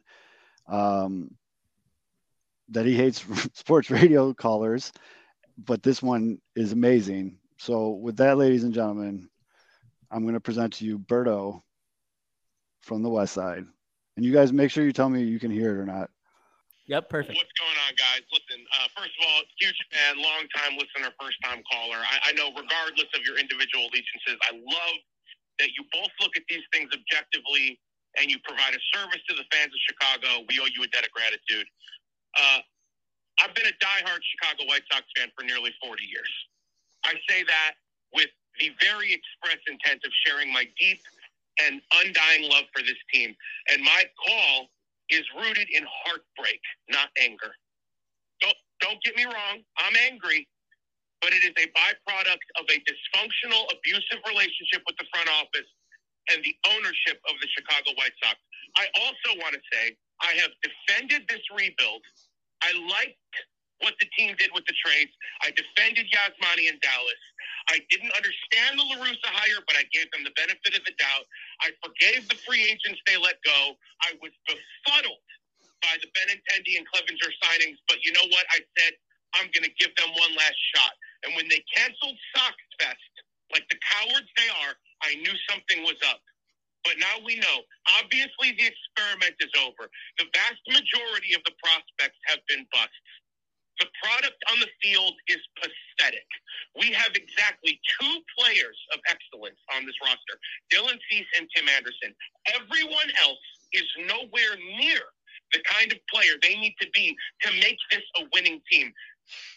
that he hates sports radio callers, but this one is amazing. So with that, ladies and gentlemen, I'm going to present to you Berto from the West Side. And you guys make sure you tell me you can hear it or not. Yep, perfect. What's going on, guys? Listen, first of all, huge fan, long-time listener, first-time caller. I know regardless of your individual allegiances, I love that you both look at these things objectively and you provide a service to the fans of Chicago. We owe you a debt of gratitude. I've been a diehard Chicago White Sox fan for nearly 40 years. I say that with the very express intent of sharing my deep and undying love for this team. And my call is rooted in heartbreak, not anger. Don't get me wrong, I'm angry, but it is a byproduct of a dysfunctional, abusive relationship with the front office and the ownership of the Chicago White Sox. I also want to say I have defended this rebuild. I liked what the team did with the trades. I defended Yasmani in Dallas. I didn't understand the La Russa hire, but I gave them the benefit of the doubt. I forgave the free agents they let go. I was befuddled by the Benintendi and Clevenger signings, but you know what? I said, I'm going to give them one last shot. And when they canceled Sox Fest, like the cowards they are, I knew something was up. But now we know. Obviously, the experiment is over. The vast majority of the prospects have been busts. The product on the field is pathetic. We have exactly two players of excellence on this roster, Dylan Cease and Tim Anderson. Everyone else is nowhere near the kind of player they need to be to make this a winning team.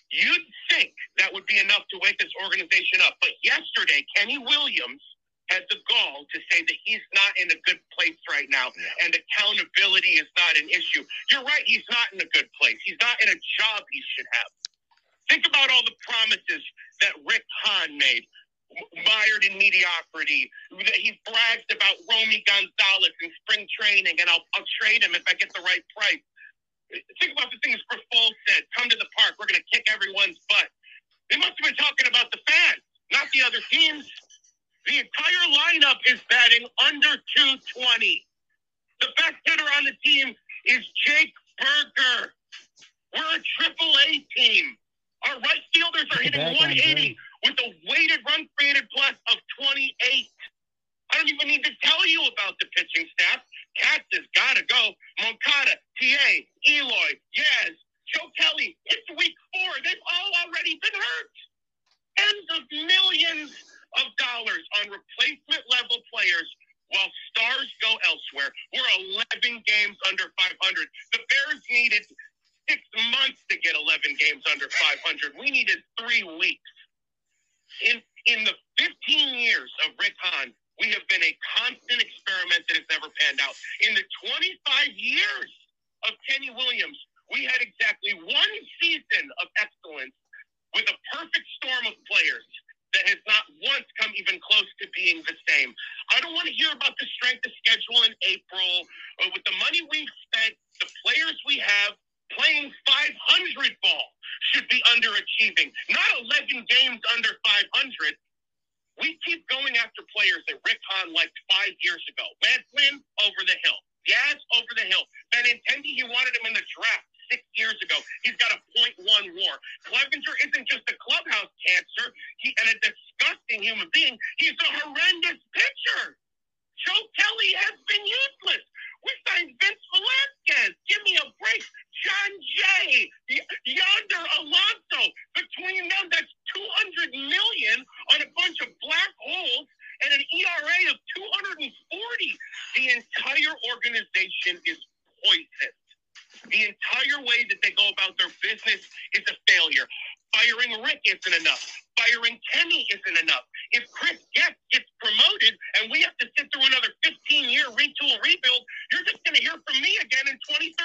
You'd think that would be enough to wake this organization up, but yesterday, Kenny Williams had the gall to say that he's not in a good place right now, and accountability is not an issue. You're right, he's not in a good place. He's not in a job he should have. Think about all the promises that Rick Hahn made, mired in mediocrity. He bragged about Romy Gonzalez in spring training, and I'll trade him if I get the right price. Think about the things Grifol said, come to the park, we're going to kick everyone's butt. They must have been talking about the fans, not the other teams. The entire lineup is batting under 220. The best hitter on the team is Jake Burger. We're a AAA team. Our right fielders are hitting 180 with a weighted run created plus of 28. I don't even need to tell you about the pitching staff. Katz has got to go. Moncada, TA, Eloy, Yaz, Joe Kelly. It's week 4. They've all already been hurt. Tens of millions of dollars on replacement level players while stars go elsewhere. We're 11 games under 500. The Bears needed 6 months to get 11 games under 500. We needed 3 weeks. In the 15 years of Rick Hahn, we have been a constant experiment that has never panned out. In the 25 years of Kenny Williams, we had exactly one season of excellence with a perfect storm of players that has not once come even close to being the same. I don't want to hear about the strength of schedule in April. Or with the money we've spent, the players we have playing 500 ball should be underachieving. Not 11 games under 500. We keep going after players that Rick Hahn liked 5 years ago. Lance Lynn, over the hill. Yaz, over the hill. Benintendi, he wanted him in the draft 6 years ago. He's got a .1 WAR. Clevenger isn't just a clubhouse cancer and a disgusting human being. He's a horrendous pitcher. Joe Kelly has been useless. We signed Vince Velasquez. Give me a break. John Jay. Yonder Alonso. Between them, that's $200 million on a bunch of black holes and an ERA of 240. The entire organization is poisoned. The entire way that they go about their business is a failure. Firing Rick isn't enough. Firing Kenny isn't enough. If Chris Getz gets promoted and we have to sit through another 15-year retool rebuild, you're just going to hear from me again in 2038.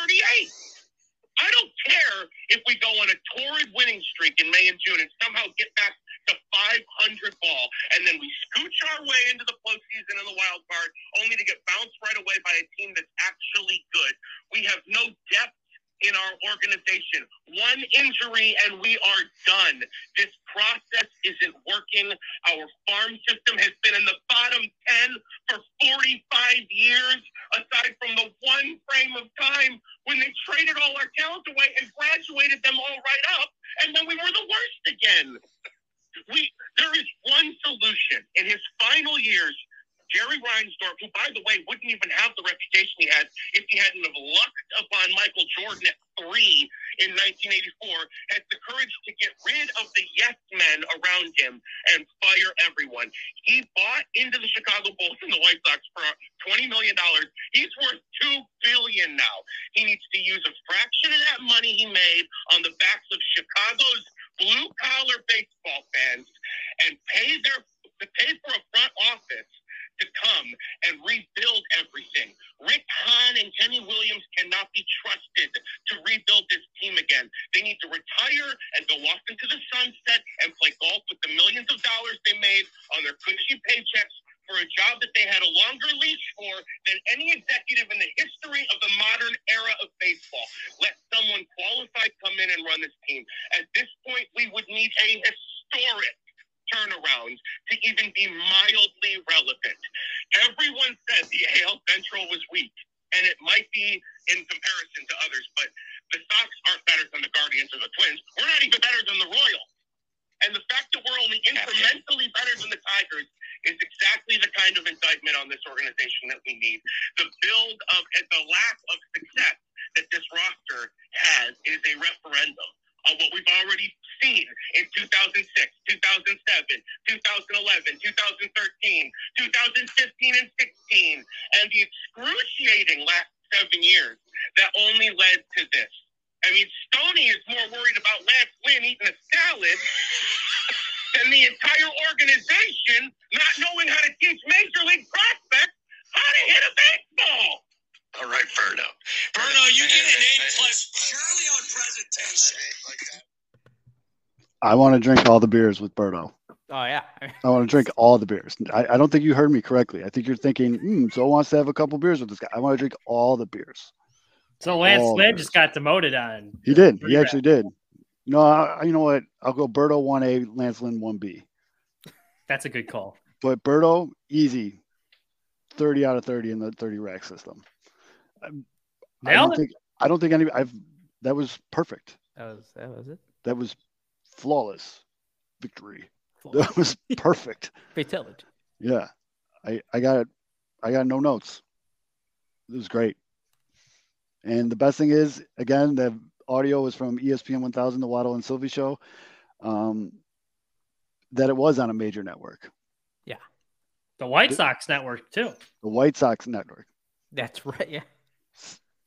I don't care if we go on a torrid winning streak in May and June and somehow get back to 500 ball, and then we scooch our way into the postseason and the wild card, only to get bounced right away by a team that's actually good. We have no depth in our organization. One injury and we are done. This process isn't working. Our farm system has been in the bottom 10 for 45 years, aside from the one frame of time when they traded all our talent away and Brad Jerry Reinsdorf, who, by the way, wouldn't even have the reputation he had if he hadn't have lucked upon Michael Jordan at 3 in 1984, had the courage to get rid of the yes men around him and fire everyone. He bought into the Chicago Bulls and the White Sox for $20 million. He's worth $2 billion now. He needs to use a fraction of that money he made on the backs of Chicago's blue-collar baseball fans and pay for a front office to come and rebuild everything. Rick Hahn and Kenny Williams cannot be trusted to rebuild this team again. They need to retire and go off into the sunset and play golf with the millions of dollars they made on their cushy paychecks for a job that they had a longer leash for than any executive in the history of the modern era of baseball. Let someone qualified come in and run this team. At this point, we would need a historic turnaround to even be mildly relevant. Everyone said the AL Central was weak, and it might be in comparison to others, but the Sox aren't better than the Guardians or the Twins. We're not even better than the Royals. And the fact that we're only incrementally better than the Tigers is exactly the kind of indictment on this organization that we need. The build of and the lack of success that this roster has is a referendum on what we've already seen in 2006, 2007, 2011, 2013, 2015 and 16, and the excruciating last 7 years that only led to this. I mean, Stoney is more worried about Lance Lynn eating a salad than the entire organization not knowing how to teach Major League prospects how to hit a baseball. All right, Verno. Verno, you get an A+ purely on presentation. I want to drink all the beers with Berto. Oh, yeah. I want to drink all the beers. I don't think you heard me correctly. I think you're thinking, Joe wants to have a couple beers with this guy. I want to drink all the beers. So Lance Lynn just got demoted on. He did. He actually did. No, you know what? I'll go Berto 1A, Lance Lynn 1B. That's a good call. But Berto, easy. 30 out of 30 in the 30 rack system. That was perfect. That was it. That was flawless victory. Flawless. That was perfect. Fatality. Yeah. I got it. I got no notes. It was great. And the best thing is, again, the audio was from ESPN 1000, the Waddle and Sylvie show, that it was on a major network. Yeah. The White Sox network, too. The White Sox network. That's right. Yeah.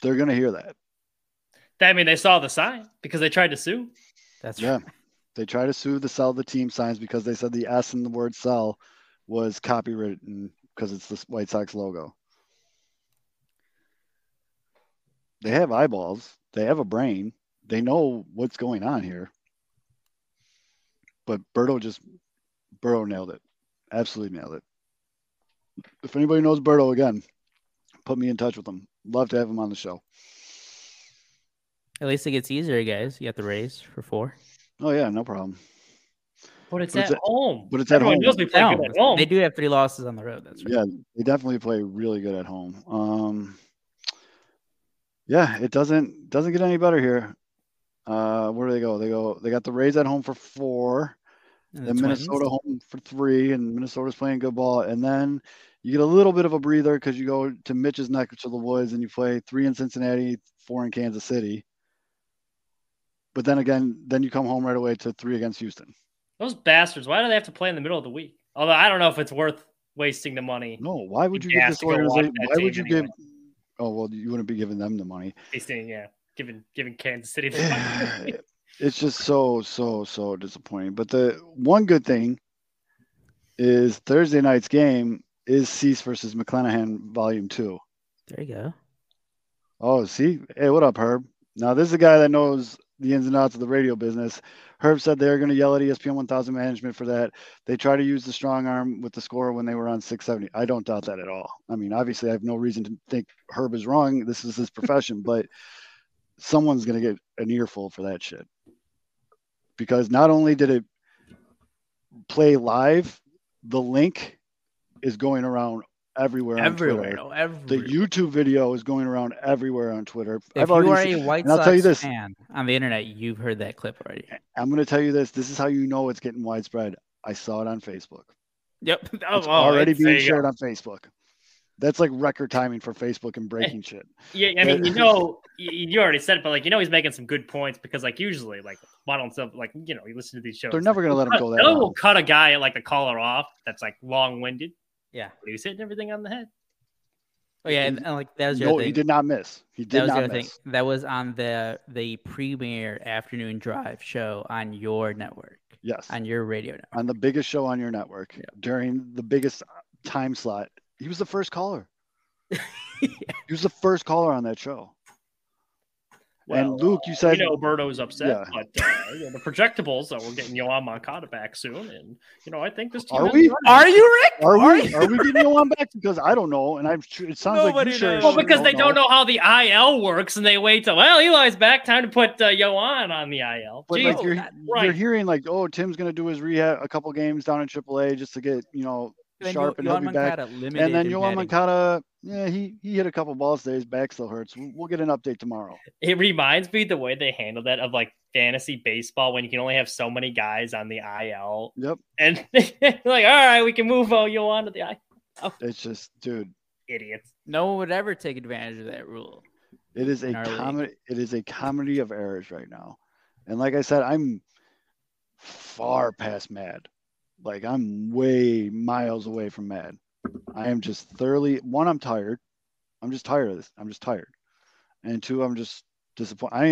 They're going to hear that. I mean, they saw the sign because they tried to sue. That's right. Yeah. They tried to sue the sell the team signs because they said the S in the word sell was copywritten because it's the White Sox logo. They have eyeballs. They have a brain. They know what's going on here. But Berto nailed it. Absolutely nailed it. If anybody knows Berto again, put me in touch with him. Love to have him on the show. At least it gets easier, guys. You got the Rays for 4. Oh, yeah, no problem. But it's at home. They do have 3 losses on the road. That's right. Yeah, they definitely play really good at home. Yeah, it doesn't get any better here. Where do they go? They got the Rays at home for 4. And then Minnesota home for 3, and Minnesota's playing good ball. And then you get a little bit of a breather because you go to Mitch's neck to the woods and you play 3 in Cincinnati, 4 in Kansas City. But then again, you come home right away to 3 against Houston. Those bastards, why do they have to play in the middle of the week? Although I don't know if it's worth wasting the money. No, why would you give this organization? Why would you give? Oh, well, you wouldn't be giving them the money. Yeah, giving Kansas City the money. It's just so disappointing. But the one good thing is Thursday night's game is Cease versus McClanahan Volume 2. There you go. Oh, see? Hey, what up, Herb? Now, this is a guy that knows the ins and outs of the radio business. Herb said they're going to yell at ESPN 1000 management for that. They try to use the strong arm with the score when they were on 670. I don't doubt that at all. I mean, obviously, I have no reason to think Herb is wrong. This is his profession, but someone's going to get an earful for that shit. Because not only did it play live, the link is going around everywhere on Twitter. The YouTube video is going around everywhere on Twitter. If you are a White Sox fan on the internet, you've heard that clip already. I'm going to tell you this. This is how you know it's getting widespread. I saw it on Facebook. Yep. It's already being shared on Facebook. That's like record timing for Facebook and breaking shit. Yeah, I mean, you already said it, but he's making some good points because usually model and stuff, you listen to these shows. They're never going to let him go that long. They'll cut a guy at the caller off that's long-winded. Yeah. But he was hitting everything on the head. Oh, yeah, and that was your thing. He did not miss. He did not miss. That was on the premier afternoon drive show on your network. Yes. On your radio network. On the biggest show on your network. Yep. During the biggest time slot. He was the first caller. Yeah. He was the first caller on that show. Well, and Luke, you said Alberto's upset, but the projectables that we're getting Yoán Moncada back soon, and I think this team are we getting Yoán back? Because I don't know, and I'm sure it sounds like sure. Well, because they don't know how the IL works, and they wait till Eli's back, time to put Yoán on the IL. But you're hearing Tim's going to do his rehab a couple games down in AAA just to get sharp and he'll be back. And then Yoán Moncada, he hit a couple balls today. His back still hurts. We'll get an update tomorrow. It reminds me the way they handle that of fantasy baseball when you can only have so many guys on the IL. Yep. And all right, we can move Yoán to the IL. It's just, dude, idiots. No one would ever take advantage of that rule. It is a comedy. It is a comedy of errors right now. And like I said, I'm far past mad. I'm way miles away from mad. I am just thoroughly I'm tired. I'm just tired of this. I'm just tired. And two, I'm just disappointed. I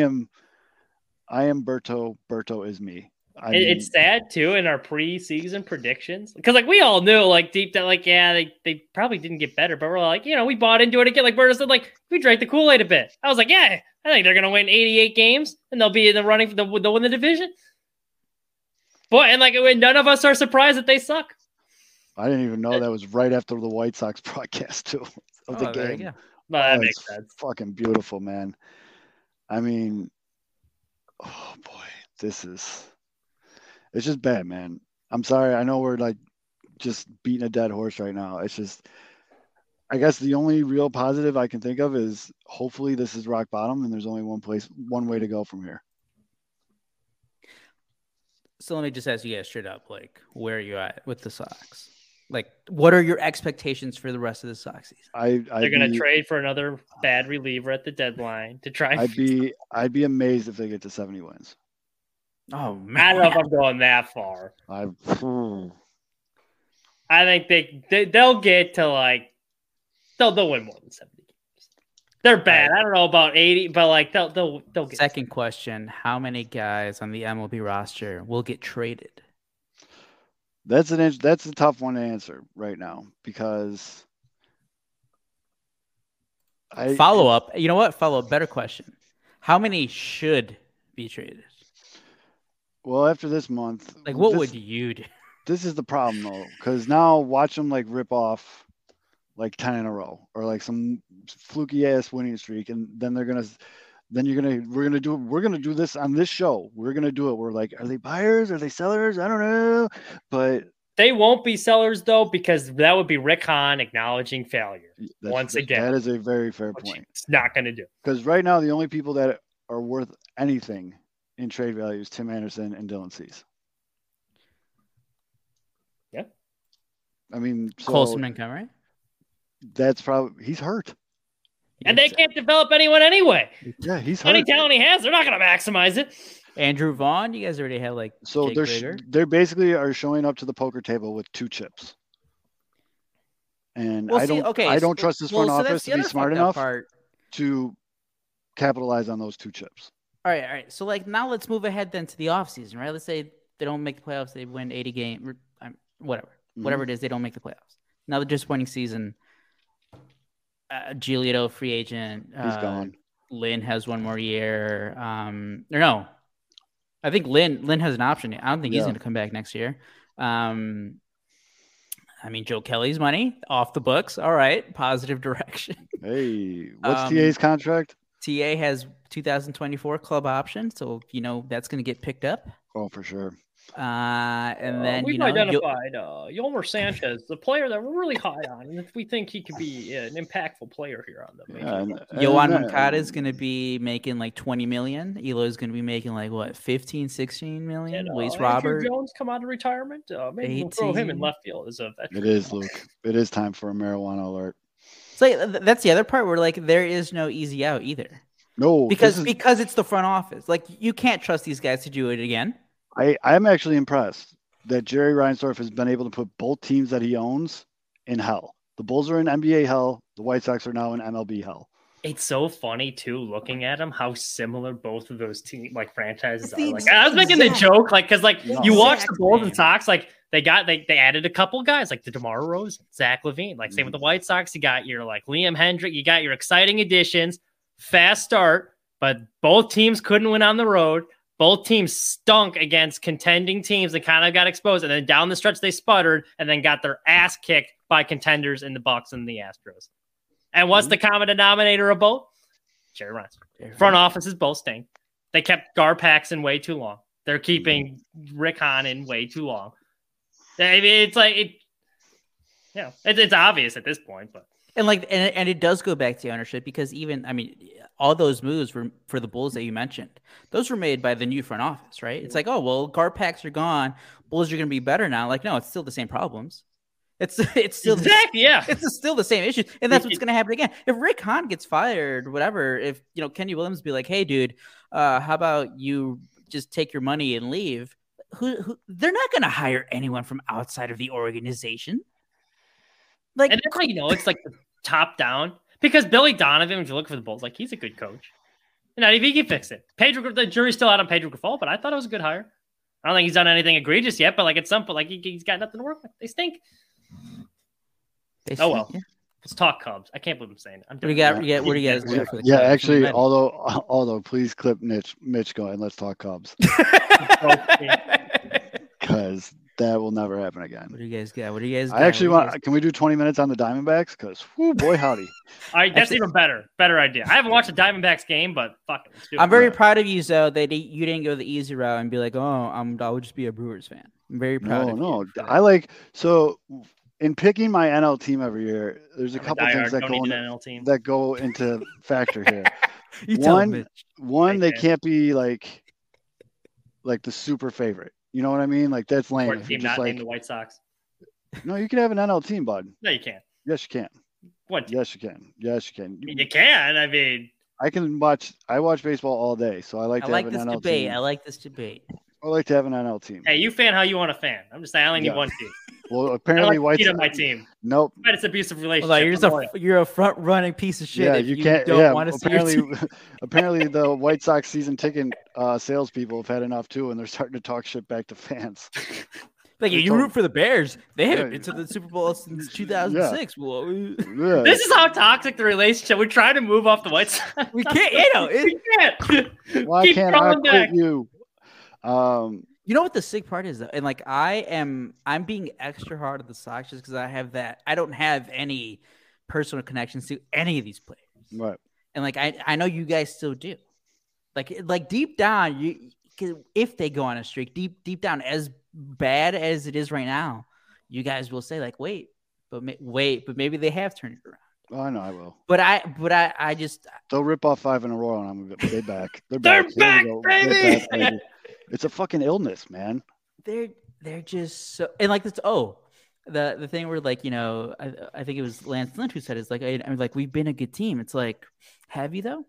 am Berto. Berto is me. It's sad too in our preseason predictions. Because we all knew deep down, they probably didn't get better, but we're we bought into it again. Like Berto said, we drank the Kool-Aid a bit. I was I think they're gonna win 88 games and they'll be in the running for they'll win the division. Boy, and none of us are surprised that they suck. I didn't even know that was right after the White Sox broadcast too of the game. Yeah, that makes sense. Fucking beautiful, man. I mean, oh boy, it's just bad, man. I'm sorry. I know we're just beating a dead horse right now. It's just, I guess the only real positive I can think of is hopefully this is rock bottom and there's only one way to go from here. So let me just ask you guys straight up, where are you at with the Sox? What are your expectations for the rest of the Sox season? They're going to trade for another bad reliever at the deadline to try. I'd be amazed if they get to 70 wins. Oh man, I don't know if I'm going that far. I think they'll get to they'll win more than 70 games. They're bad. I don't know about 80, but they'll get. Second question: how many guys on the MLB roster will get traded? That's a tough one to answer right now because follow up. You know what? Follow up. Better question: how many should be traded? Well, after this month, would you do? This is the problem though, because now watch them rip off 10 in a row or some fluky ass winning streak. And then we're going to do this on this show. We're going to do it. We're are they buyers? Are they sellers? I don't know. But they won't be sellers though, because that would be Rick Hahn acknowledging failure. Once again, that is a very fair point. It's not going to do. Because right now the only people that are worth anything in trade value is Tim Anderson and Dylan Cease. Yeah. I mean, Colson income, right? That's probably he's hurt, and they can't develop anyone anyway. Yeah, he's hurt. Any talent he has, they're not going to maximize it. Andrew Vaughn, you guys already have so Jake they're basically are showing up to the poker table with two chips, and I don't trust this front office to be smart enough to capitalize on those two chips. All right. So now let's move ahead then to the offseason, right? Let's say they don't make the playoffs, they win 80 games, whatever it is, they don't make the playoffs. Now the disappointing season. Giolito, free agent. He's gone. Lynn has one more year. I think Lynn has an option. I don't think he's going to come back next year. Joe Kelly's money off the books. All right, positive direction. Hey, what's TA's contract? TA has 2024 club option, so that's going to get picked up. Oh, for sure. And then we've identified Yolmer Sanchez, the player that we're really high on, and if we think he could be an impactful player here on the Yoán Moncada is going to be making like 20 million. Eloy is going to be making like what 15, 16 million. And, Luis Robert, Andrew Jones come out of retirement. Maybe 18. We'll throw him in left field as a veteran. It is, Luke. It is time for a marijuana alert. So like, that's the other part where like there is no easy out either. No, because it's the front office. Like you can't trust these guys to do it again. I'm actually impressed that Jerry Reinsdorf has been able to put both teams that he owns in hell. The Bulls are in NBA hell. The White Sox are now in MLB hell. It's so funny, too, looking at them, how similar both of those team like franchises are. Like, I was making the joke, like, because like you watch the Bulls and Sox, like they added a couple guys, like the DeMar Rosen, Zach LaVine. Like same with the White Sox, you got your like Liam Hendrick, you got your exciting additions, fast start, but both teams couldn't win on the road. Both teams stunk against contending teams that kind of got exposed. And then down the stretch, they sputtered and then got their ass kicked by contenders in the Bucks and the Astros. And what's the common denominator of both? Jerry Reinsdorf. Front offices both stink. They kept Gar Paxton way too long. They're keeping Rick Hahn in way too long. I mean, it's like, it's obvious at this point, but. And like, and it does go back to the ownership because even, I mean, all those moves were for the Bulls that you mentioned. Those were made by the new front office, right? It's like, oh, well, guard packs are gone. Bulls are going to be better now. Like, no, it's still the same problems. It's still exactly, it's still the same issue. And that's what's going to happen again. If Rick Hahn gets fired, whatever, if, you know, Kenny Williams be like, hey, dude, how about you just take your money and leave? Who they're not going to hire anyone from outside of the organization. Like, and that's how you know it's like the top down because Billy Donovan, if you look for the Bulls, like he's a good coach. And if he can fix it, the jury's still out on Pedro Grifol, but I thought it was a good hire. I don't think he's done anything egregious yet, but like at some point, like he's got nothing to work with. They stink. Oh well, yeah. Let's talk Cubs. I can't believe I'm saying it. I'm doing what do you guys do? Yeah, actually, although please clip Mitch going. Let's talk Cubs because. That will never happen again. What do you guys got? I actually want. Can we do 20 minutes on the Diamondbacks? Because, whoo, boy, howdy! All right, that's even better. Better idea. I haven't watched the Diamondbacks game, but fuck it. Let's do it. I'm very proud of you, though. That you didn't go the easy route and be like, "Oh, I would just be a Brewers fan." I'm very proud. No. I like so in picking my NL team every year. There's a couple things that go into factor here. They can't be like the super favorite. You know what I mean? Like that's lame. Or team not named the White Sox. No, you can have an NL team, bud. No, you can't. Yes, you can. What? Yes, you can. Yes, you can. You can. I mean, I watch baseball all day, so I like to have an NL team. I like this debate. I like to have an NL team. Hey, you fan how you want to fan. I'm just saying I only need one team. Well, apparently White Sox. My team. Nope. But it's an abusive relationship. Well, you're a front running piece of shit. Yeah, if you can't. Apparently the White Sox season ticket salespeople have had enough too, and they're starting to talk shit back to fans. Like you root for the Bears. They haven't been to the Super Bowl since 2006. Well, this is how toxic the relationship. We're trying to move off the White Sox. We can't. We can't. Why can't I quit you? You know what the sick part is, though? And like I'm being extra hard on the Sox just because I don't have any personal connections to any of these players. Right. And like I know you guys still do. Like deep down, if they go on a streak, deep down, as bad as it is right now, you guys will say like, wait, but maybe they have turned it around. Oh, I know I will. But I just they'll rip off five in a row, and I'm gonna get back. They're back, baby. It's a fucking illness, man. They're just so and like this. Oh, the thing where like you know I think it was Lance Lynn who said it's like I'm like we've been a good team. It's like have you though?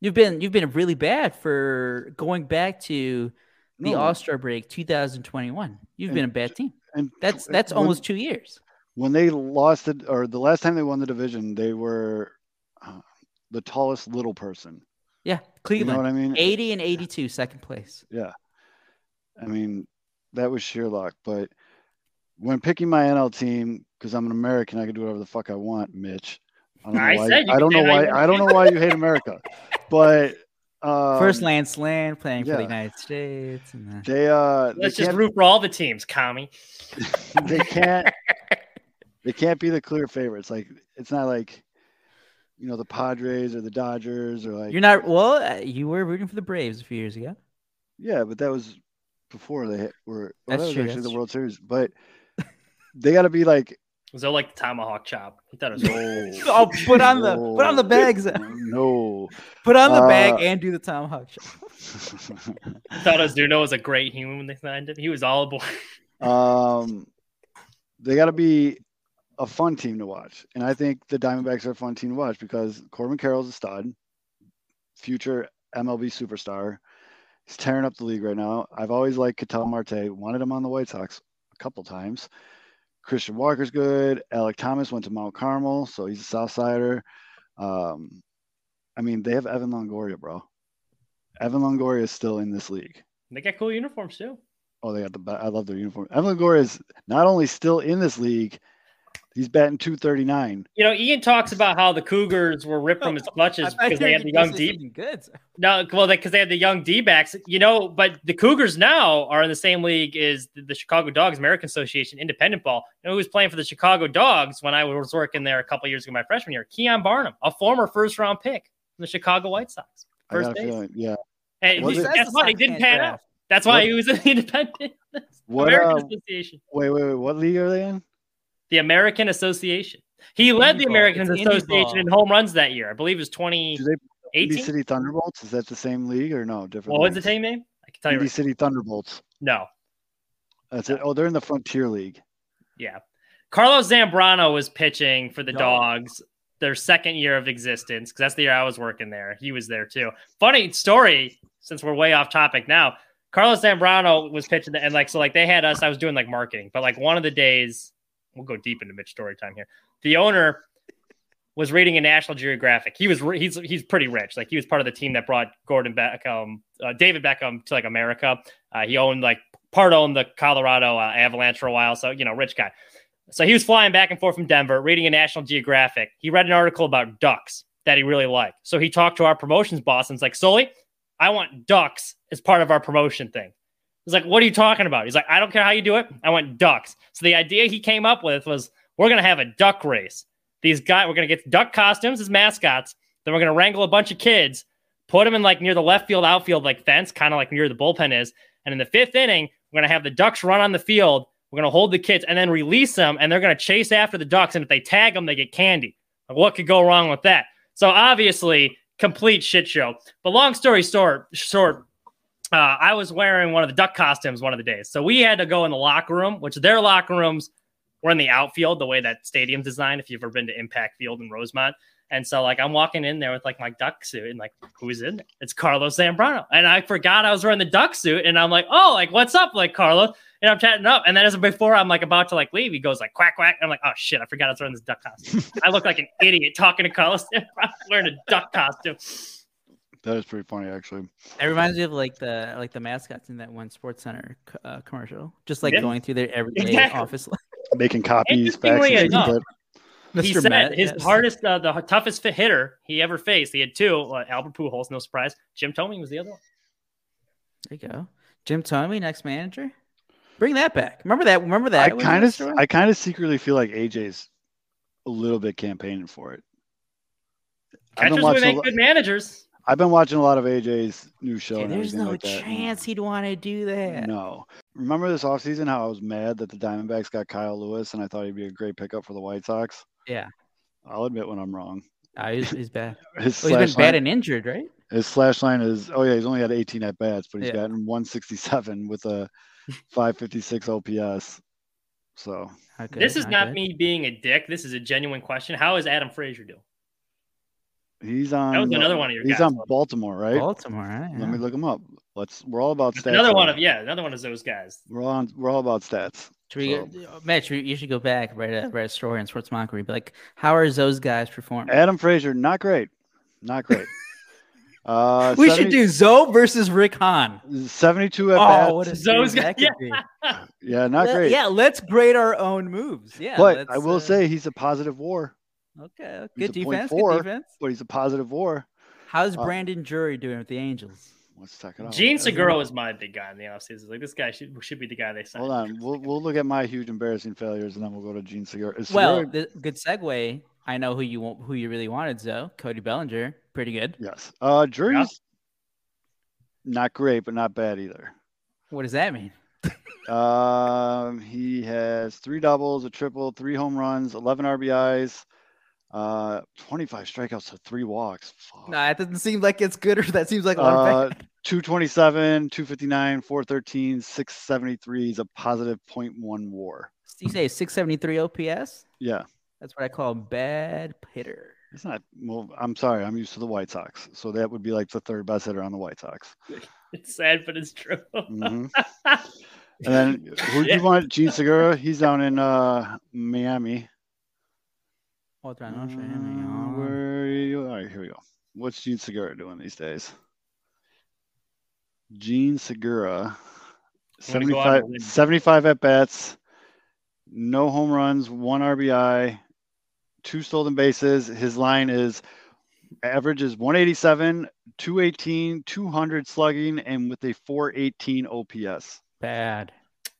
You've been really bad for going back to the All-Star break 2021. You've been a bad team. And that's almost 2 years. When they lost it, or the last time they won the division, they were the tallest little person. Yeah, Cleveland. You know what I mean? 80 and 82, second place. Yeah. I mean, that was sheer luck. But when picking my NL team, because I'm an American, I can do whatever the fuck I want, Mitch. I don't know why you hate America. But first Lance Lynn playing for the United States. And Let's just root for all the teams, commie. They can't be the clear favorites. Like it's not like you know, the Padres or the Dodgers or like. You were rooting for the Braves a few years ago. Yeah, but that was before they were actually the World Series, but they got to be like. Was that like the tomahawk chop? I thought it was put on the bags. No, put on the bag and do the tomahawk chop. I thought Ozuna was a great human when they signed him. He was all aboard. They got to be a fun team to watch, and I think the Diamondbacks are a fun team to watch because Corbin Carroll's a stud, future MLB superstar. He's tearing up the league right now. I've always liked Ketel Marte. Wanted him on the White Sox a couple times. Christian Walker's good. Alek Thomas went to Mount Carmel, so he's a Southsider. I mean, they have Evan Longoria, bro. Evan Longoria is still in this league. They got cool uniforms, too. Oh, they got I love their uniform. Evan Longoria is not only still in this league, he's batting .239. You know, Ian talks about how the Cougars were ripped from his clutches because they had the young D. No, well, because they had the young D-backs. You know, but the Cougars now are in the same league as the Chicago Dogs, American Association, independent ball. You know who was playing for the Chicago Dogs when I was working there a couple years ago, my freshman year? Keon Barnum, a former first-round pick from the Chicago White Sox. First base. Yeah. And guess what? He didn't pan out. That's why he was an independent. American Association. Wait. What league are they in? The American Association. He led the American Association in home runs that year. I believe it was 2018. Indy City Thunderbolts? Is that the same league or no? Different. What was the team name? I can tell you. Indy City Thunderbolts. No. That's it. Oh, they're in the Frontier League. Yeah. Carlos Zambrano was pitching for the Dogs their second year of existence because that's the year I was working there. He was there too. Funny story, since we're way off topic now. Carlos Zambrano was pitching, and they had us. I was doing marketing, but one of the days. We'll go deep into Mitch story time here. The owner was reading a National Geographic. He's pretty rich. He was part of the team that brought David Beckham to America. He owned the Colorado Avalanche for a while. So, rich guy. So he was flying back and forth from Denver, reading a National Geographic. He read an article about ducks that he really liked. So he talked to our promotions boss and was like, Sully, I want ducks as part of our promotion thing. He's like, what are you talking about? He's like, I don't care how you do it. I want ducks. So the idea he came up with was we're going to have a duck race. We're going to get duck costumes as mascots. Then we're going to wrangle a bunch of kids, put them in near the left field outfield fence, kind of near the bullpen is. And in the fifth inning, we're going to have the ducks run on the field. We're going to hold the kids and then release them. And they're going to chase after the ducks. And if they tag them, they get candy. What could go wrong with that? So obviously complete shit show, but long story short, I was wearing one of the duck costumes one of the days. So we had to go in the locker room, which their locker rooms were in the outfield, the way that stadium's designed, if you've ever been to Impact Field in Rosemont. And so, I'm walking in there with, my duck suit and, who's in there? It's Carlos Zambrano. And I forgot I was wearing the duck suit. And I'm like, oh, what's up, Carlos? And I'm chatting up. And then as before, I'm, about to, leave. He goes, quack, quack. And I'm like, oh, shit, I forgot I was wearing this duck costume. I look like an idiot talking to Carlos Zambrano wearing a duck costume. That is pretty funny, actually. It reminds me of the mascots in that one SportsCenter commercial, just going through their everyday office, making copies. He said his hardest, the toughest hitter he ever faced. He had two: Albert Pujols, no surprise. Jim Thome was the other one. There you go, Jim Thome, next manager. Bring that back. Remember that. I kind of secretly feel like AJ's a little bit campaigning for it. Catchers would make good managers. I've been watching a lot of AJ's new show. Okay, there's no chance he'd want to do that. No. Remember this offseason how I was mad that the Diamondbacks got Kyle Lewis and I thought he'd be a great pickup for the White Sox? Yeah. I'll admit when I'm wrong. He's bad. He's been bad and injured, right? His slash line is, he's only had 18 at-bats, but he's gotten 167 with a 556 OPS. So this is not me being a dick. This is a genuine question. How is Adam Frazier doing? He's on. That was another one of your guys. He's on Baltimore, right? Baltimore, right? Yeah. Let me look him up. We're all about stats. Another one of those guys. We're all about stats. Mitch, you should go back write a story on Sports Mockery. But how are those guys performing? Adam Frazier, not great. We should do Zoe versus Rick Hahn. 72 at bats. What a Zoe's guy. Yeah, not great. Yeah, let's grade our own moves. Yeah, but I will say he's a positive WAR. Okay, good defense. But he's a positive WAR. How's Brandon Drury doing with the Angels? Let's talk it out. Gene Segura was my big guy in the offseason. This guy should be the guy they signed. Hold on, we'll look at my huge embarrassing failures, and then we'll go to Gene Segura. Good segue. I know who you really wanted, Zoe. Cody Bellinger, pretty good. Yes, Drury's not great, but not bad either. What does that mean? He has 3 doubles, a triple, 3 home runs, 11 RBIs, 25 strikeouts to 3 walks. Fuck. Nah, that doesn't seem like it's good, or that seems like a lot of bad. 227, 259, 413, 673 is a positive 0.1 WAR. You say 673 OPS? Yeah. That's what I call a bad hitter. It's not. Well, I'm sorry. I'm used to the White Sox. So that would be like the third best hitter on the White Sox. It's sad, but it's true. Mm-hmm. And then who do you want? Gene Segura? He's down in Miami. Where are you? All right, here we go. What's Gene Segura doing these days? Gene Segura, 75 at-bats, no home runs, 1 RBI, 2 stolen bases. His line is average is 187, 218, 200 slugging, and with a 418 OPS. Bad.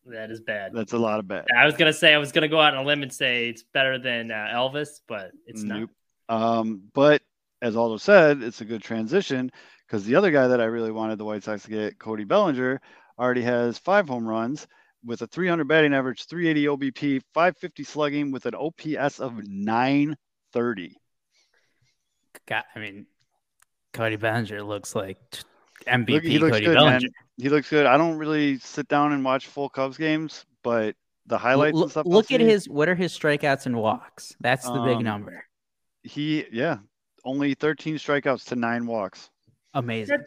That is bad. That's a lot of bad. I was going to say, I was going to go out on a limb and say it's better than Elvis, but it's not. But as Aldo said, it's a good transition because the other guy that I really wanted the White Sox to get, Cody Bellinger, already has 5 home runs with a 300 batting average, 380 OBP, 550 slugging with an OPS of 930. God, I mean, Cody Bellinger looks like MVP. He looks Cody good, Bellinger. Man. He looks good. I don't really sit down and watch full Cubs games, but the highlights and stuff. Look at his, what are his strikeouts and walks? That's the big number. Only 13 strikeouts to 9 walks. Amazing.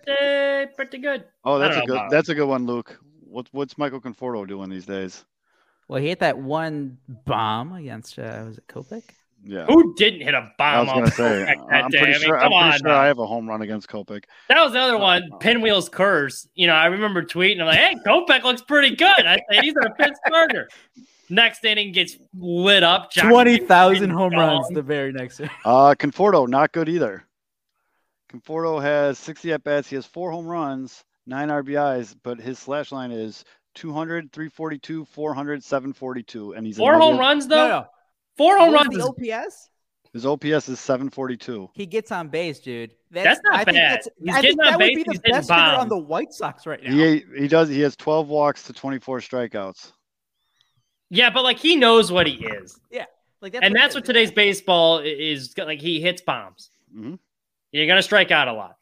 Pretty good. Oh, that's a good one, Luke. What's Michael Conforto doing these days? Well, he hit that one bomb against was it Kopech? Yeah. Who didn't hit a bomb? I was going to say, I'm pretty sure I have a home run against Kopech. That was the other one, Pinwheel's curse. You know, I remember tweeting, I'm like, hey, Kopech looks pretty good. I say, he's a fifth starter. Next inning gets lit up. 20,000 home runs the very next inning. Conforto, not good either. Conforto has 60 at-bats. He has 4 home runs, 9 RBIs, but his slash line is 200, 342, 400, 742. And he's 4 home runs, though? No. 4 home runs. His OPS? His OPS is 742. He gets on base, dude. That's not bad. I think that would be the best hitter on the White Sox right now. He does. He has 12 walks to 24 strikeouts. Yeah, but, like, he knows what he is. Yeah. That's what today's baseball is. Like, he hits bombs. Mm-hmm. You're going to strike out a lot.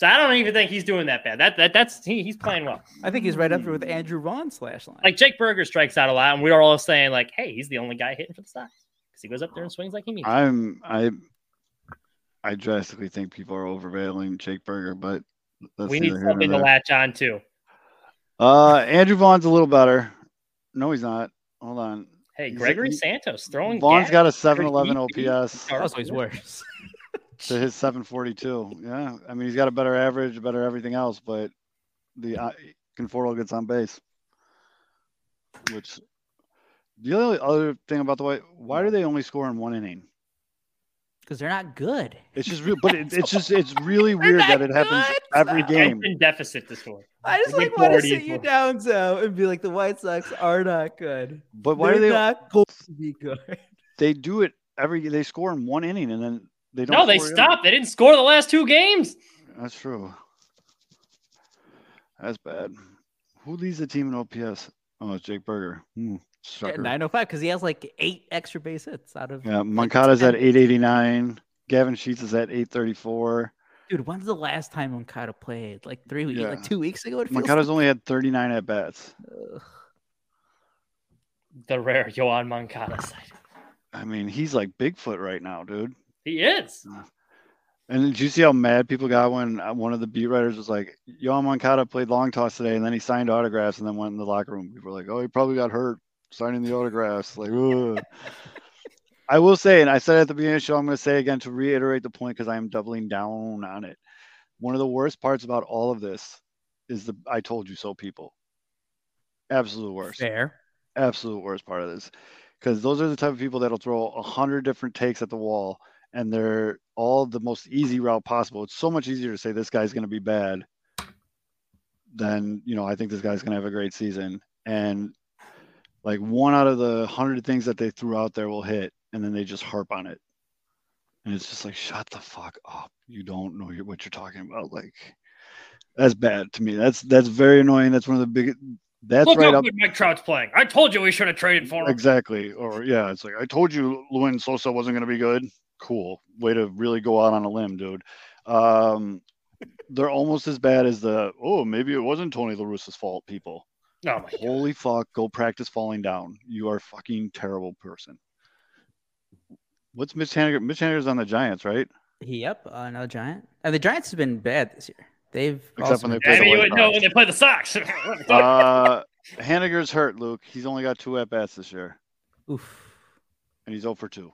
So I don't even think he's doing that bad. He's playing well. I think he's right up there with Andrew Vaughn slash line. Like Jake Burger strikes out a lot, and we are all saying like, "Hey, he's the only guy hitting for the Sox because he goes up there and swings like he needs." I drastically think people are overvaluing Jake Burger, but we need something to latch on to. Andrew Vaughn's a little better. No, he's not. Hold on. Hey, Gregory Santos throwing. Vaughn's got a 711 OPS. Also, he's worse. To his 742. Yeah. I mean, he's got a better average, better everything else, but the Conforto gets on base. Which the only other thing about the White, why do they only score in one inning? Because they're not good. It's just real, but it's really weird that it happens every game. In deficit to score. I just like want to sit you down, though, and be like, the White Sox are not good. But why are they not going to be good? They do it they score in one inning and then they stopped. They didn't score the last 2 games. That's true. That's bad. Who leads the team in OPS? Oh, it's Jake Burger. Yeah, 905 because he has like 8 extra base hits out of. Yeah, Moncada's at 889. Gavin Sheets is at 834. Dude, when's the last time Moncada played? Like 3 weeks, like 2 weeks ago. Moncada's only had 39 at bats. The rare Yoán Moncada side. I mean, he's like Bigfoot right now, dude. He is. And did you see how mad people got when one of the beat writers was like, Yoán Moncada played long toss today, and then he signed autographs and then went in the locker room. People were like, oh, he probably got hurt signing the autographs. Like, ugh. I will say, and I said at the beginning of the show, I'm going to say again to reiterate the point because I am doubling down on it. One of the worst parts about all of this is the I told you so people. Absolute worst. Fair. Absolute worst part of this. Because those are the type of people that will throw 100 different takes at the wall. And they're all the most easy route possible. It's so much easier to say this guy's going to be bad than, you know, I think this guy's going to have a great season. And like 1 out of the 100 things that they threw out there will hit. And then they just harp on it. And it's just like, shut the fuck up. You don't know what you're talking about. Like, That's bad to me. That's very annoying. That's one of the big. That's look right up. Mike Trout's playing. I told you we should have traded for him. Exactly. Or yeah, it's like I told you Luis Sosa wasn't going to be good. Cool. Way to really go out on a limb, dude. They're almost as bad as the maybe it wasn't Tony La Russa's fault people. Oh my holy God. Fuck! Go practice falling down. You are a fucking terrible person. What's Mitch Haniger? Mitch Haniger's on the Giants, right? Yep, another Giant. And the Giants have been bad this year. They've except when they play when they play the Sox. Haniger's hurt, Luke. He's only got 2 at bats this year. Oof. And he's 0-2.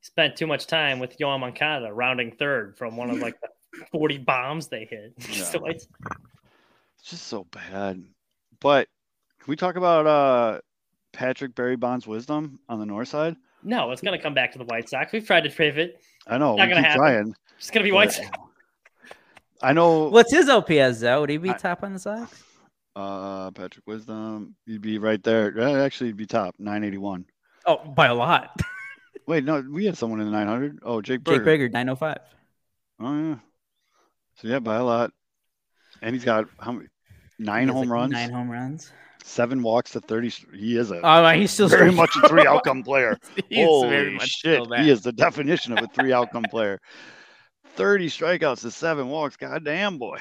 Spent too much time with Yoán Moncada rounding third from one of like the 40 bombs they hit. Yeah. So it's just so bad. But can we talk about Patrick Barry Bonds' wisdom on the north side? No, it's going to come back to the White Sox. We've tried to pivot. I know. It's not going to happen. Trying, it's going to be White Sox. I know. What's his OPS, though? Would he be top on the Sox? Patrick Wisdom. He'd be right there. Actually, he'd be top, 981. Oh, by a lot. Wait, no. We had someone in the 900. Oh, Jake Burger. Jake Burger, 905. Oh, yeah. So, yeah, by a lot. And he's got how many? Nine home runs. 9 home runs. 7 walks to 30. He is a he's still very much a 3 outcome player. Holy shit. He is the definition of a 3 outcome player. 30 strikeouts to 7 walks. Goddamn, boy.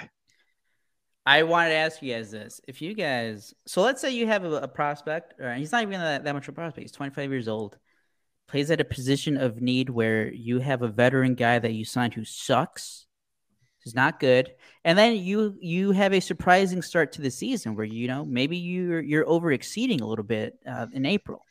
I wanted to ask you guys this. If you guys, so let's say you have a prospect, or he's not even that much of a prospect. He's 25 years old, plays at a position of need where you have a veteran guy that you signed who sucks. It's not good. And then you have a surprising start to the season where, you know, maybe you're over-exceeding a little bit in April.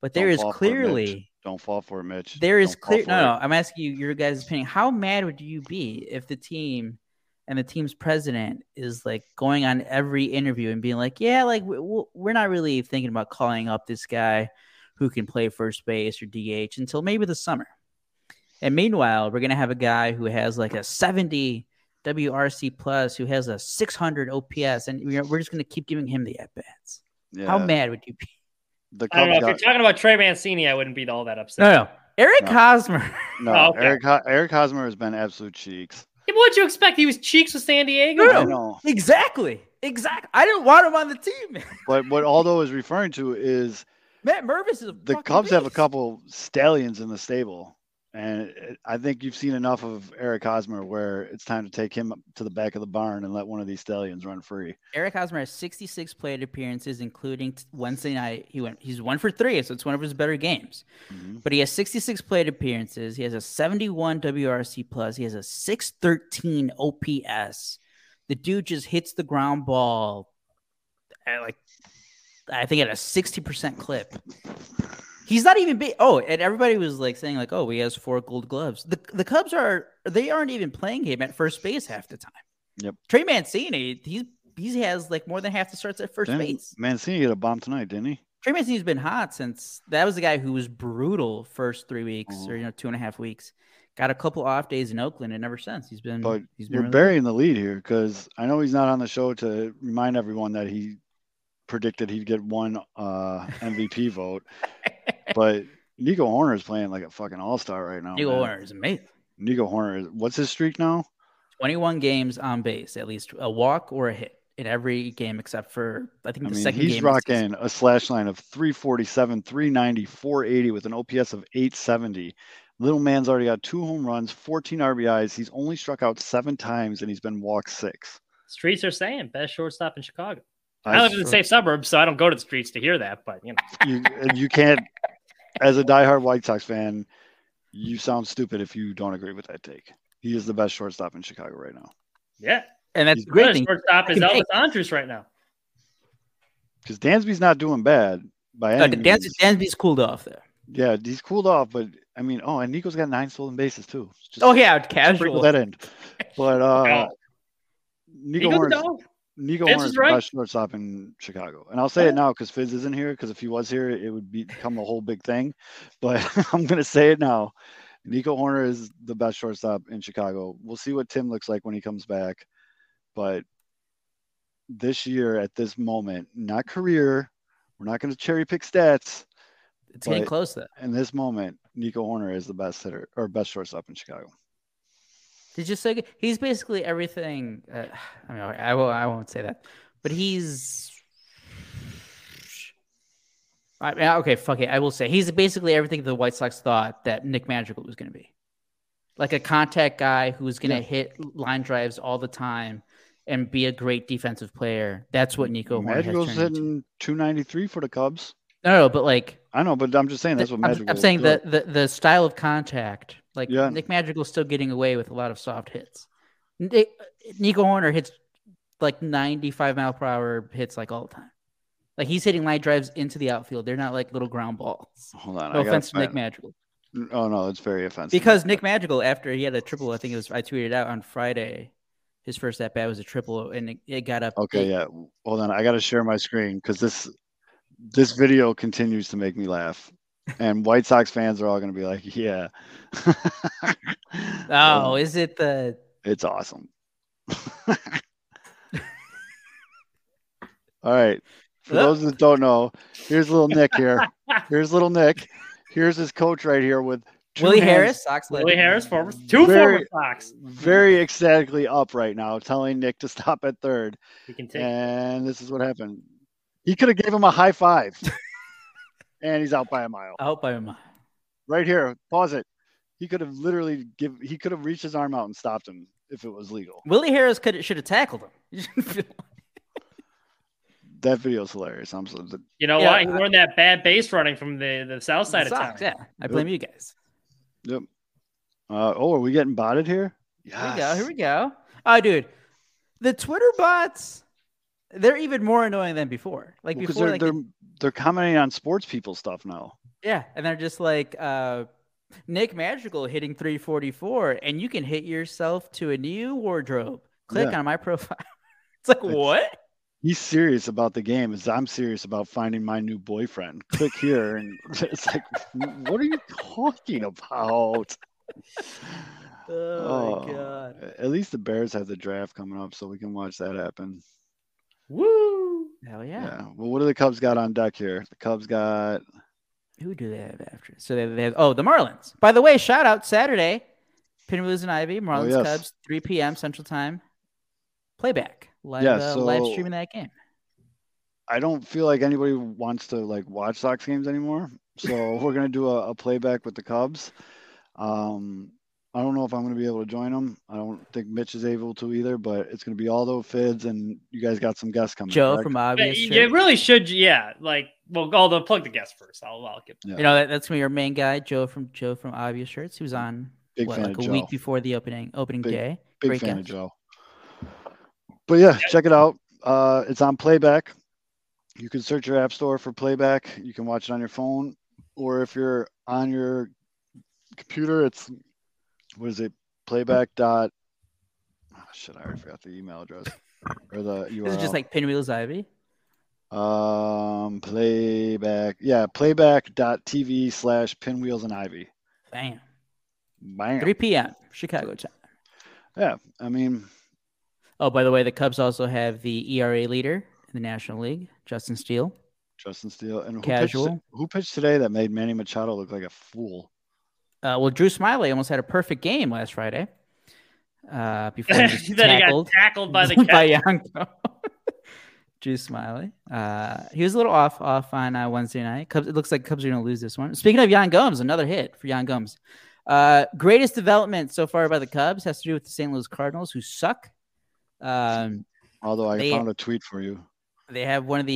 But there is clearly – Don't fall for it, Mitch. There is clear – no. I'm asking you your guys' opinion. How mad would you be if the team and the team's president is, like, going on every interview and being like, yeah, like, we're not really thinking about calling up this guy who can play first base or DH until maybe the summer. And meanwhile, we're going to have a guy who has like a 70 WRC plus, who has a 600 OPS, and we're just going to keep giving him the at-bats. Yeah. How mad would you be? I don't know. If you're talking about Trey Mancini, I wouldn't be all that upset. No. Eric Hosmer. No, oh, okay. Eric Hosmer has been absolute cheeks. Yeah, what'd you expect? He was cheeks with San Diego? No. Exactly. I didn't want him on the team. But what Aldo is referring to is Matt Mervis is the Cubs have a couple stallions in the stable. And I think you've seen enough of Eric Hosmer where it's time to take him to the back of the barn and let one of these stallions run free. Eric Hosmer has 66 plate appearances, including Wednesday night. He's 1-for-3, so it's one of his better games. Mm-hmm. But he has 66 plate appearances. He has a 71 WRC plus. He has a 613 OPS. The dude just hits the ground ball at I think at a 60% clip. He's not even big. Oh, and everybody was like saying like, oh, he has 4 gold gloves. The Cubs aren't even playing him at first base half the time. Yep. Trey Mancini, he has like more than half the starts at first base. Mancini had a bomb tonight, didn't he? Trey Mancini's been hot since that was the guy who was brutal first 3 weeks or 2.5 weeks. Got a couple off days in Oakland and ever since he's been really burying the lead here because I know he's not on the show to remind everyone that he predicted he'd get 1 MVP vote. But Nico Hoerner is playing like a fucking all-star right now. Nico Hoerner is amazing. Nico Hoerner, what's his streak now? 21 games on base, at least a walk or a hit in every game except for second game. He's rocking a slash line of 347, 390, 480 with an OPS of 870. Little man's already got 2 home runs, 14 RBIs. He's only struck out 7 times, and he's been walked 6. Streets are saying best shortstop in Chicago. I live in the safe suburbs, so I don't go to the streets to hear that. But you can't. As a diehard White Sox fan, you sound stupid if you don't agree with that take. He is the best shortstop in Chicago right now. Yeah, and that's the great thing. Shortstop is Elvis Andrus right now. Because Dansby's not doing bad by any means. Dansby's cooled off there. Yeah, he's cooled off, but and Nico's got 9 stolen bases too. Just, casual that end. But Nico Hoerner is the best shortstop in Chicago. And I'll say it now because Fizz isn't here, because if he was here, it would become a whole big thing. But I'm going to say it now. Nico Hoerner is the best shortstop in Chicago. We'll see what Tim looks like when he comes back. But this year, at this moment, not career, we're not going to cherry pick stats. It's getting close, though. In this moment, Nico Hoerner is the best hitter or best shortstop in Chicago. He's just like, he's basically everything. I mean, I won't say that, but he's. I mean, okay, fuck it. I will say he's basically everything the White Sox thought that Nick Madrigal was going to be, like a contact guy who's going to hit line drives all the time and be a great defensive player. That's what Nico Hoerner has turned into. Madrigal's hitting .293 for the Cubs. No, but like I know, but I'm just saying that's what Madrigal. I'm saying the style of contact. Like Nick Madrigal's still getting away with a lot of soft hits. Nico Hoerner hits like 95 mile per hour hits like all the time. Like he's hitting line drives into the outfield. They're not like little ground balls. Hold on, no offense to Nick Madrigal. Oh no, it's very offensive. Because Nick Madrigal, after he had a triple, I think it was I tweeted out on Friday. His first at bat was a triple, and it got up. Okay, yeah. Hold on, I got to share my screen because this video continues to make me laugh. And White Sox fans are all going to be like, yeah. Oh, is it the... It's awesome. All right. For those that don't know, here's little Nick here. Here's little Nick. Here's his coach right here with... Willie Harris, Sox legend. Willie Harris, former Sox. Very ecstatically up right now, telling Nick to stop at third. He can take and this is what happened. He could have gave him a high five. And he's out by a mile. Out by a mile. Right here. Pause it. He could have literally he could have reached his arm out and stopped him if it was legal. Willie Harris should have tackled him. That video's hilarious. You know why? He learned that bad base running from the south side of town. Yeah. I blame you guys. Yep. Are we getting botted here? Yeah. Here we go. Oh, dude. The Twitter bots, they're even more annoying than before. Like before they're commenting on sports people stuff now. Yeah, and they're just like Nick Madrigal hitting 344, and you can hit yourself to a new wardrobe. Click on my profile. It's like, what? He's serious about the game as I'm serious about finding my new boyfriend. Click here, and it's like, what are you talking about? Oh my God! At least the Bears have the draft coming up, so we can watch that happen. Woo! Hell yeah. Well, what do the Cubs got on deck here? The Cubs got... Who do they have after? So they have... Oh, the Marlins. By the way, shout out Saturday. Pinwheels and Ivy, Marlins Cubs, 3 p.m. Central Time. Playback. Live streaming that game. I don't feel like anybody wants to watch Sox games anymore. So we're going to do a playback with the Cubs. I don't know if I'm going to be able to join them. I don't think Mitch is able to either, but it's going to be all those Fids, and you guys got some guests coming. Joe, correct? From Obvious. Yeah, it really should, yeah. Although plug the guests first. I'll get them. Yeah. You know, that's your main guy, Joe from Obvious Shirts. He was on a week before the opening day. Big fan of Joe. But yeah, check it out. It's on Playback. You can search your app store for Playback. You can watch it on your phone, or if you're on your computer, it's... What is it? Playback dot... Oh, shit, I already forgot the email address. Or the URL. Is it just like Pinwheels Ivy? Playback. Yeah, playback.tv/Pinwheels and Ivy. Bam. 3 p.m. Chicago time. Yeah, I mean... Oh, by the way, the Cubs also have the ERA leader in the National League, Justin Steele. And who pitched today that made Manny Machado look like a fool? Drew Smiley almost had a perfect game last Friday. Before he got tackled by the catcher. By Yanko. Drew Smiley. He was a little off on Wednesday night. It looks like Cubs are going to lose this one. Speaking of Yan Gomes, another hit for Yan Gomes. Greatest development so far by the Cubs has to do with the St. Louis Cardinals, who suck. Although I found a tweet for you. They have one of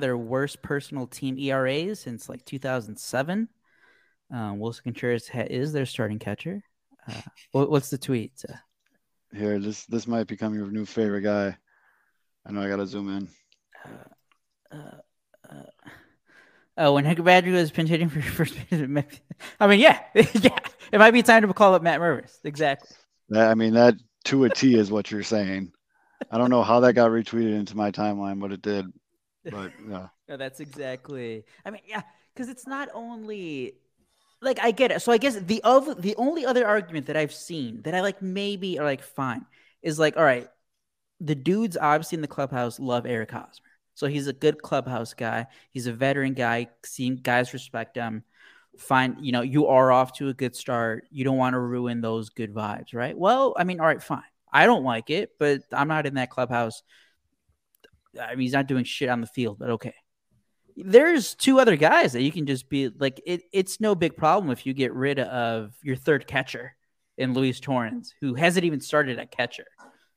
their worst personal team ERAs since 2007. Wilson Contreras is their starting catcher. What's the tweet? Here, this might become your new favorite guy. I know I gotta zoom in. When Nick Madrigal is pinch hitting for your first base, I mean, yeah. It might be time to call up Matt Mervis. Exactly. That to a T is what you're saying. I don't know how that got retweeted into my timeline, but it did. But yeah. No, that's exactly. Because it's not only. I get it. So I guess the only other argument that I've seen that I maybe are fine is all right, the dudes obviously in the clubhouse love Eric Hosmer. So he's a good clubhouse guy. He's a veteran guy. Guys respect him. find, you know, you are off to a good start. You don't want to ruin those good vibes, right? Well, I mean, all right, fine. I don't like it, but I'm not in that clubhouse. I mean, he's not doing shit on the field, but okay. There's two other guys that you can just be like, it's no big problem if you get rid of your third catcher in Luis Torrens, who hasn't even started at catcher.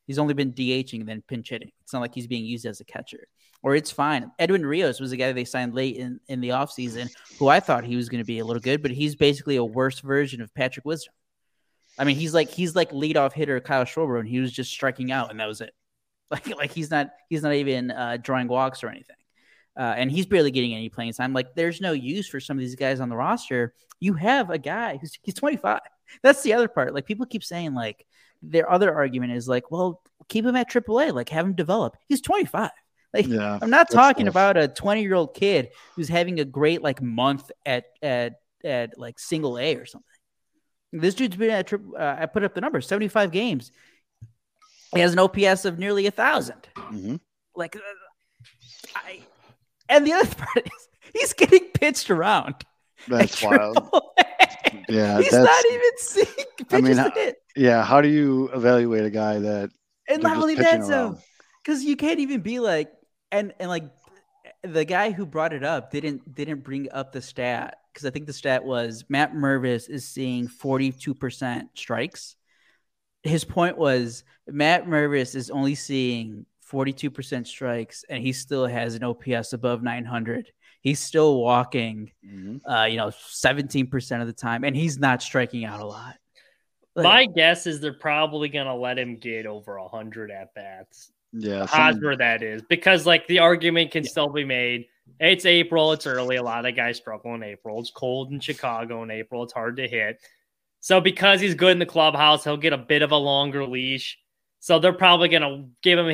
He's only been DHing and then pinch hitting. It's not like he's being used as a catcher. Or it's fine. Edwin Rios was the guy they signed late in the offseason, who I thought he was going to be a little good, but he's basically a worse version of Patrick Wisdom. I mean, he's like leadoff hitter Kyle Schwarber, and he was just striking out, and that was it. Like he's not even drawing walks or anything, and he's barely getting any playing time. Like, there's no use for some of these guys on the roster. You have a guy who's 25. That's the other part. Like, people keep saying, like, their other argument is like, well, keep him at AAA, like have him develop. He's 25. Like, yeah, I'm not talking about a 20-year-old kid who's having a great like month at like single A or something. This dude's been at I put up the number, 75 games. He has an OPS of nearly 1,000. Mm-hmm. Like, and the other part is he's getting pitched around. That's wild. AAA. Yeah, he's not even seeing pitches. I mean, how do you evaluate a guy that? And not only that, so because you can't even be like, and like the guy who brought it up didn't bring up the stat, because I think the stat was Matt Mervis is seeing 42% strikes. His point was Matt Mervis is only seeing 42% strikes, and he still has an OPS above 900. He's still walking, 17% of the time, and he's not striking out a lot. Like, my guess is they're probably going to let him get over 100 at bats. Yeah, Hosmer, that is, because like the argument can still be made. It's April. It's early. A lot of guys struggle in April. It's cold in Chicago in April. It's hard to hit. So because he's good in the clubhouse, he'll get a bit of a longer leash. So they're probably going to give him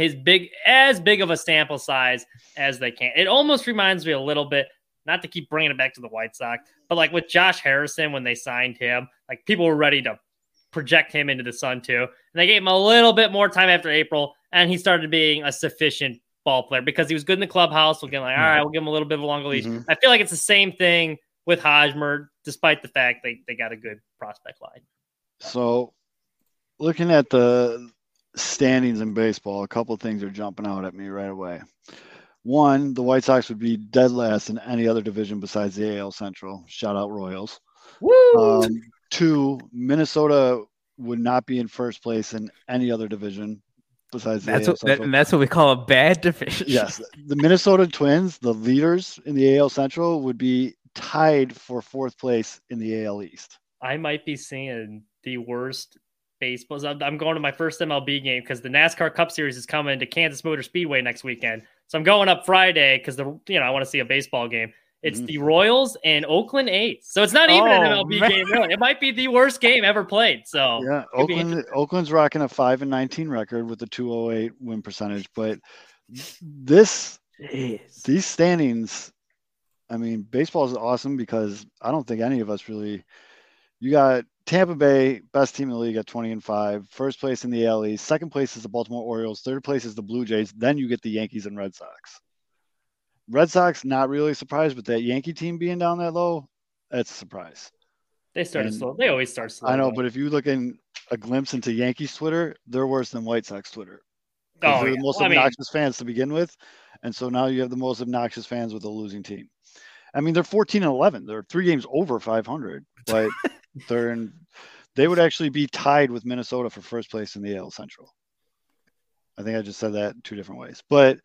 as big of a sample size as they can. It almost reminds me a little bit, not to keep bringing it back to the White Sox, but like with Josh Harrison, when they signed him, like people were ready to project him into the sun too. And they gave him a little bit more time after April, and he started being a sufficient ball player because he was good in the clubhouse. We'll get like, all right, we'll give him a little bit of a longer leash. Mm-hmm. I feel like it's the same thing with Hosmer, despite the fact they got a good prospect line. So looking at the standings in baseball, a couple of things are jumping out at me right away. One, the White Sox would be dead last in any other division besides the AL Central. Shout out Royals. Woo! Two, Minnesota would not be in first place in any other division besides the AL Central. That's what we call a bad division. Yes. The Minnesota Twins, the leaders in the AL Central, would be tied for fourth place in the AL East. I might be seeing the worst baseball. I'm going to my first MLB game because the NASCAR Cup Series is coming to Kansas Motor Speedway next weekend. So I'm going up Friday because I want to see a baseball game. It's the Royals and Oakland A's. So it's not even an MLB game, really. It might be the worst game ever played. So yeah, Oakland's rocking a 5-19 record with a 208 win percentage, but these standings. I mean, baseball is awesome because I don't think any of us really. You got Tampa Bay, best team in the league at 20-5, first place in the AL East, second place is the Baltimore Orioles, third place is the Blue Jays. Then you get the Yankees and Red Sox. Red Sox, not really surprised, but that Yankee team being down that low, that's a surprise. They started slow. They always start slow. I know, but if you look in a glimpse into Yankees Twitter, they're worse than White Sox Twitter. Oh, they're the most obnoxious fans to begin with, and so now you have the most obnoxious fans with a losing team. I mean, they're 14-11. They're 3 games over 500, but they would actually be tied with Minnesota for first place in the AL Central. I think I just said that two different ways. But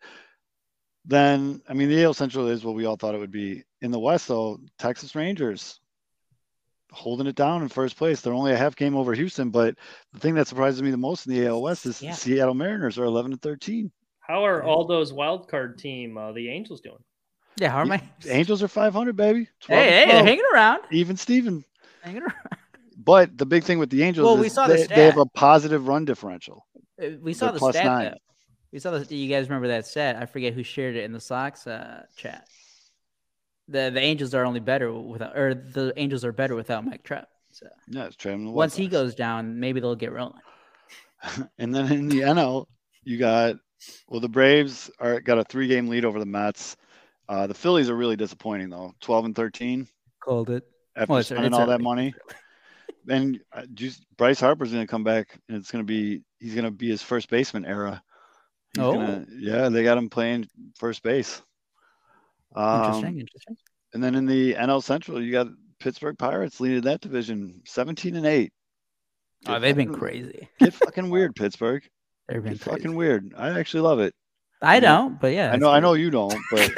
then, I mean, the AL Central is what we all thought it would be. In the West, though, Texas Rangers holding it down in first place. They're only a half game over Houston, but the thing that surprises me the most in the AL West is the Seattle Mariners are 11-13. How are all those wild card team, the Angels, doing? Yeah, how am I? Angels are 500, baby. Hey, they're hanging around. Even Steven. Hanging around. But the big thing with the Angels is they have a positive run differential. We saw the stat. We saw this. You guys remember that stat? I forget who shared it in the Sox chat. The Angels are only better without, or the Angels are better without Mike Trout. So yeah, it's Trout. Once he goes down, maybe they'll get rolling. And then in the NL, you got the Braves got a 3-game lead over the Mets. The Phillies are really disappointing, though. 12-13. Called it. after spending all that money. And just Bryce Harper's going to come back, and it's going to be he's going to be his first baseman era. Yeah, they got him playing first base. Interesting. And then in the NL Central, you got Pittsburgh Pirates leading that division, 17-8. Oh, they've been crazy. Get fucking weird, Pittsburgh. They've been fucking weird. I actually love it. I don't, but yeah, I know you don't, but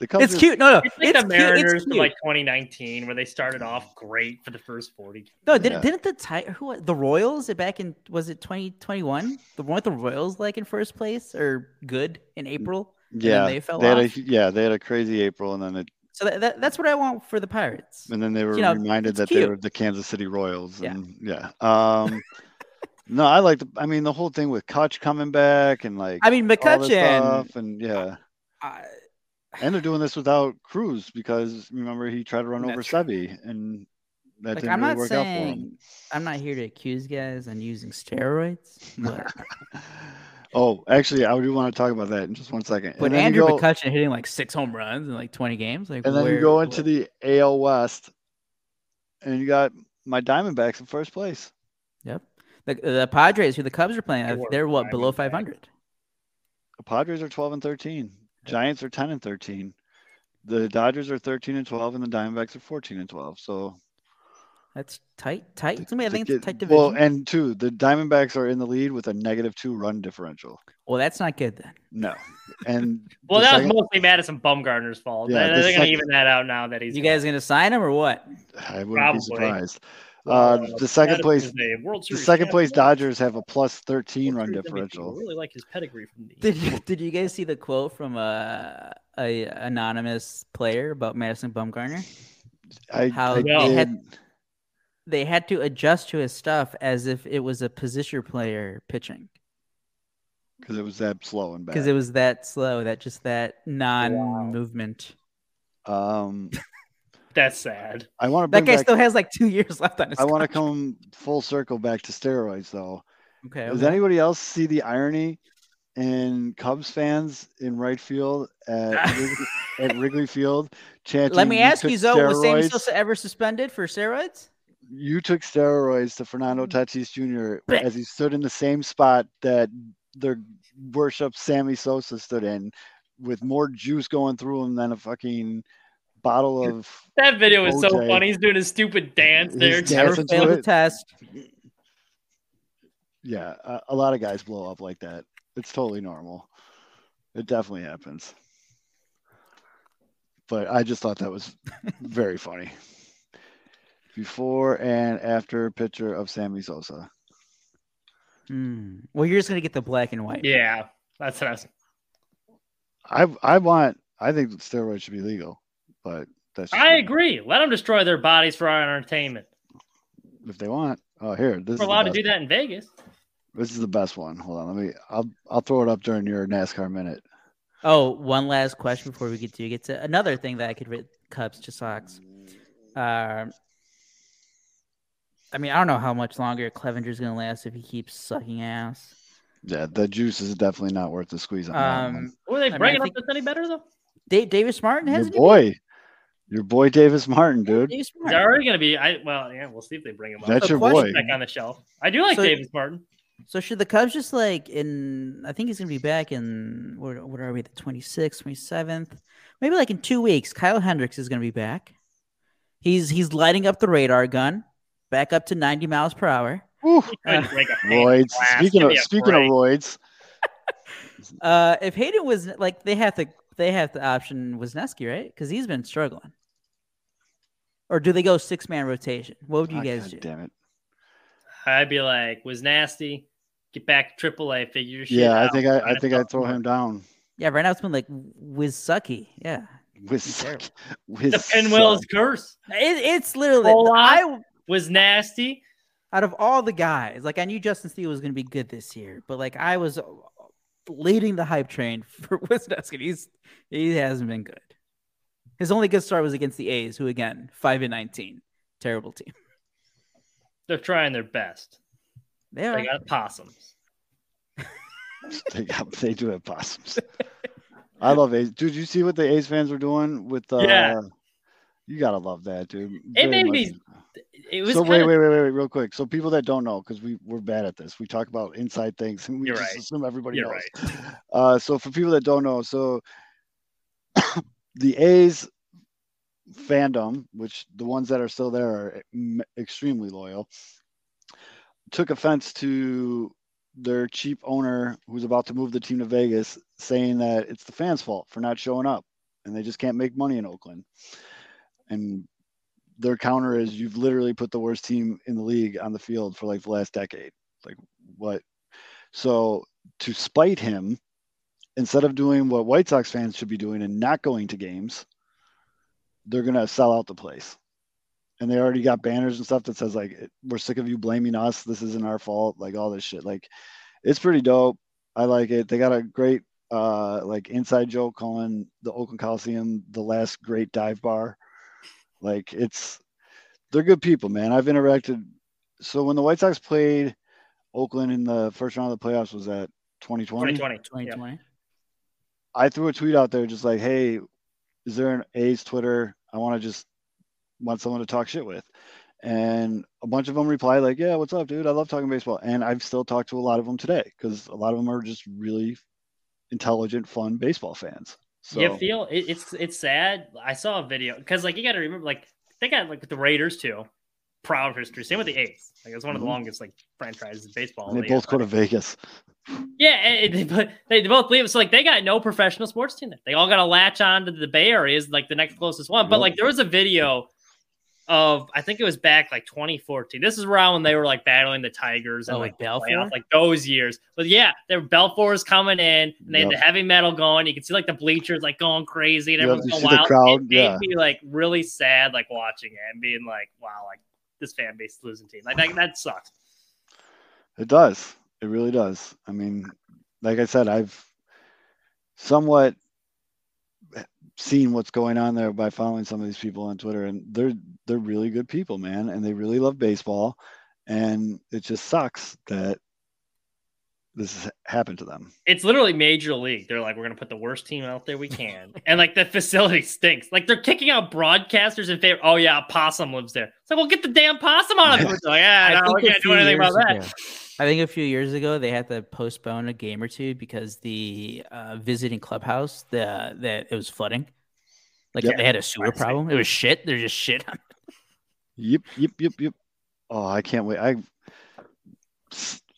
the Cubs it's cute. No, it's like the Mariners from like 2019, where they started off great for the first 40. No, didn't the Royals back in was it 2021? Weren't the Royals like in first place or good in April? Yeah, and then they fell off. They had a crazy April, and then it. So that's what I want for the Pirates. And then they were reminded that they were the Kansas City Royals. And no, I like the whole thing with Kutch coming back and McCutcheon and and they're doing this without Cruz because remember he tried to run over Sebby and that didn't really work out for him. I'm not here to accuse guys on using steroids. But... Oh, actually, I do want to talk about that in just one second. But Andrew McCutcheon hitting 6 home runs in 20 games. And then you go into the AL West, and you got my Diamondbacks in first place. Yep. The Padres, who the Cubs are playing, they're what, below 500? The Padres are 12-13. Giants are 10-13. The Dodgers are 13-12, and the Diamondbacks are 14-12. So that's tight. I think it's a tight division. Well, and the Diamondbacks are in the lead with a -2 run differential. Well, that's not good then. No. And well, that was mostly Madison Bumgarner's fault. Yeah, they're going to even that out now that he's. You guys going to sign him or what? I wouldn't be surprised. The second place Dodgers have a +13 run differential. I really like his pedigree from the. Did you guys see the quote from a anonymous player about Madison Bumgarner? They had to adjust to his stuff as if it was a position player pitching. Because it was that slow and bad. Because it was that slow, that non-movement. That's sad. That guy still has 2 years left on his contract. I want to come full circle back to steroids, though. Okay. Does anybody else see the irony in Cubs fans in right field at Wrigley Field chanting? Let me ask you, Zoe, was Sammy Sosa ever suspended for steroids? You took steroids to Fernando Tatis Jr. as he stood in the same spot that their worship Sammy Sosa stood in, with more juice going through him than a fucking bottle of. That video is so funny. He's doing a stupid dance there. Never failed the test. Yeah, a lot of guys blow up like that. It's totally normal. It definitely happens. But I just thought that was very funny. Before and after picture of Sammy Sosa. Well, you're just gonna get the black and white. Yeah, that's what I was. I think steroids should be legal, but that's. I agree. Let them destroy their bodies for our entertainment. If they want, we're allowed to do that in Vegas. This is the best one. Hold on, I'll throw it up during your NASCAR minute. Oh, one last question before we get to another thing that I could read Cubs to Sox. I don't know how much longer Clevenger's going to last if he keeps sucking ass. Yeah, the juice is definitely not worth the squeeze on that one. Were they bringing up this any better, though? Davis Martin has Your boy Davis Martin, dude. He's already going to be – we'll see if they bring him up. That's your boy. Back on the shelf. I do like Davis Martin. So should the Cubs just I think he's going to be back in – what are we, the 26th, 27th? Maybe in 2 weeks, Kyle Hendricks is going to be back. He's lighting up the radar gun. Back up to 90 miles per hour. Roids. Speaking of roids, if Hayden was they have the option Wisniewski, right? Because he's been struggling. Or do they go 6-man rotation? What would you guys do? Damn it! I'd be like Wisniewski, get back to AAA, figure your shit out. Yeah, I think I'd throw him down. Yeah, right now it's been Wisniewski. Yeah, Wisniewski. The Pinwheels curse. It's literally. Was nasty. Out of all the guys, I knew Justin Steele was going to be good this year, but I was leading the hype train for Wisniewski. He hasn't been good. His only good start was against the A's, who again 5-19, terrible team. They're trying their best. They got possums. They do have possums. I love A's. Dude, you see what the A's fans were doing with You gotta love that, dude. It made me. It was so. Wait, real quick. So people that don't know, because we're bad at this, we talk about inside things, and we just assume everybody knows. Right. So for people that don't know, so the A's fandom, which the ones that are still there are extremely loyal, took offense to their cheap owner who's about to move the team to Vegas, saying that it's the fans' fault for not showing up, and they just can't make money in Oakland. And their counter is, you've literally put the worst team in the league on the field for like the last decade. Like, what? So to spite him, instead of doing what White Sox fans should be doing and not going to games, they're going to sell out the place. And they already got banners and stuff that says, like, we're sick of you blaming us. This isn't our fault. Like, all this shit. Like, it's pretty dope. I like it. They got a great, like, inside joke calling the Oakland Coliseum the last great dive bar. Like, it's, they're good people, man. I've interacted. So when the White Sox played Oakland in the first round of the playoffs, was that 2020? 2020. Yeah. I threw a tweet out there just like, hey, is there an A's Twitter? I want someone to talk shit with. And a bunch of them replied like, yeah, what's up, dude? I love talking baseball. And I've still talked to a lot of them today because a lot of them are just really intelligent, fun baseball fans. So. You feel it's sad. I saw a video because, like, you got to remember, like, they got, like, the Raiders too, proud history. Same with the A's. Like, it was one of the longest, like, franchises in baseball. And they both go to Vegas. Yeah, but they both leave. So, like, they got no professional sports team there. They all got to latch on to the Bay Area is, like, the next closest one. But, like, there was a video of, I think it was back like 2014. This is around when they were like battling the Tigers and like Belfour, playoff, like those years. But yeah, their Belfour is coming in, and they had the heavy metal going. You can see like the bleachers like going crazy, and everyone's going wild. It made me like really sad, like watching it and being like, wow, like this fan base is losing team. Like that sucks. It does. It really does. I mean, like I said, I've somewhat seen what's going on there by following some of these people on Twitter, and they're really good people, man, and they really love baseball, and it just sucks that this has happened to them. It's literally major league. They're like, we're gonna put the worst team out there we can, and like the facility stinks. Like they're kicking out broadcasters in favor. Oh yeah, a possum lives there. It's like, well, get the damn possum out of it. Like, yeah, no, we can't do anything about that. I think a few years ago they had to postpone a game or two because the visiting clubhouse that it was flooding. Like they had a sewer problem. It was shit. They're just shit. Yep. Oh, I can't wait.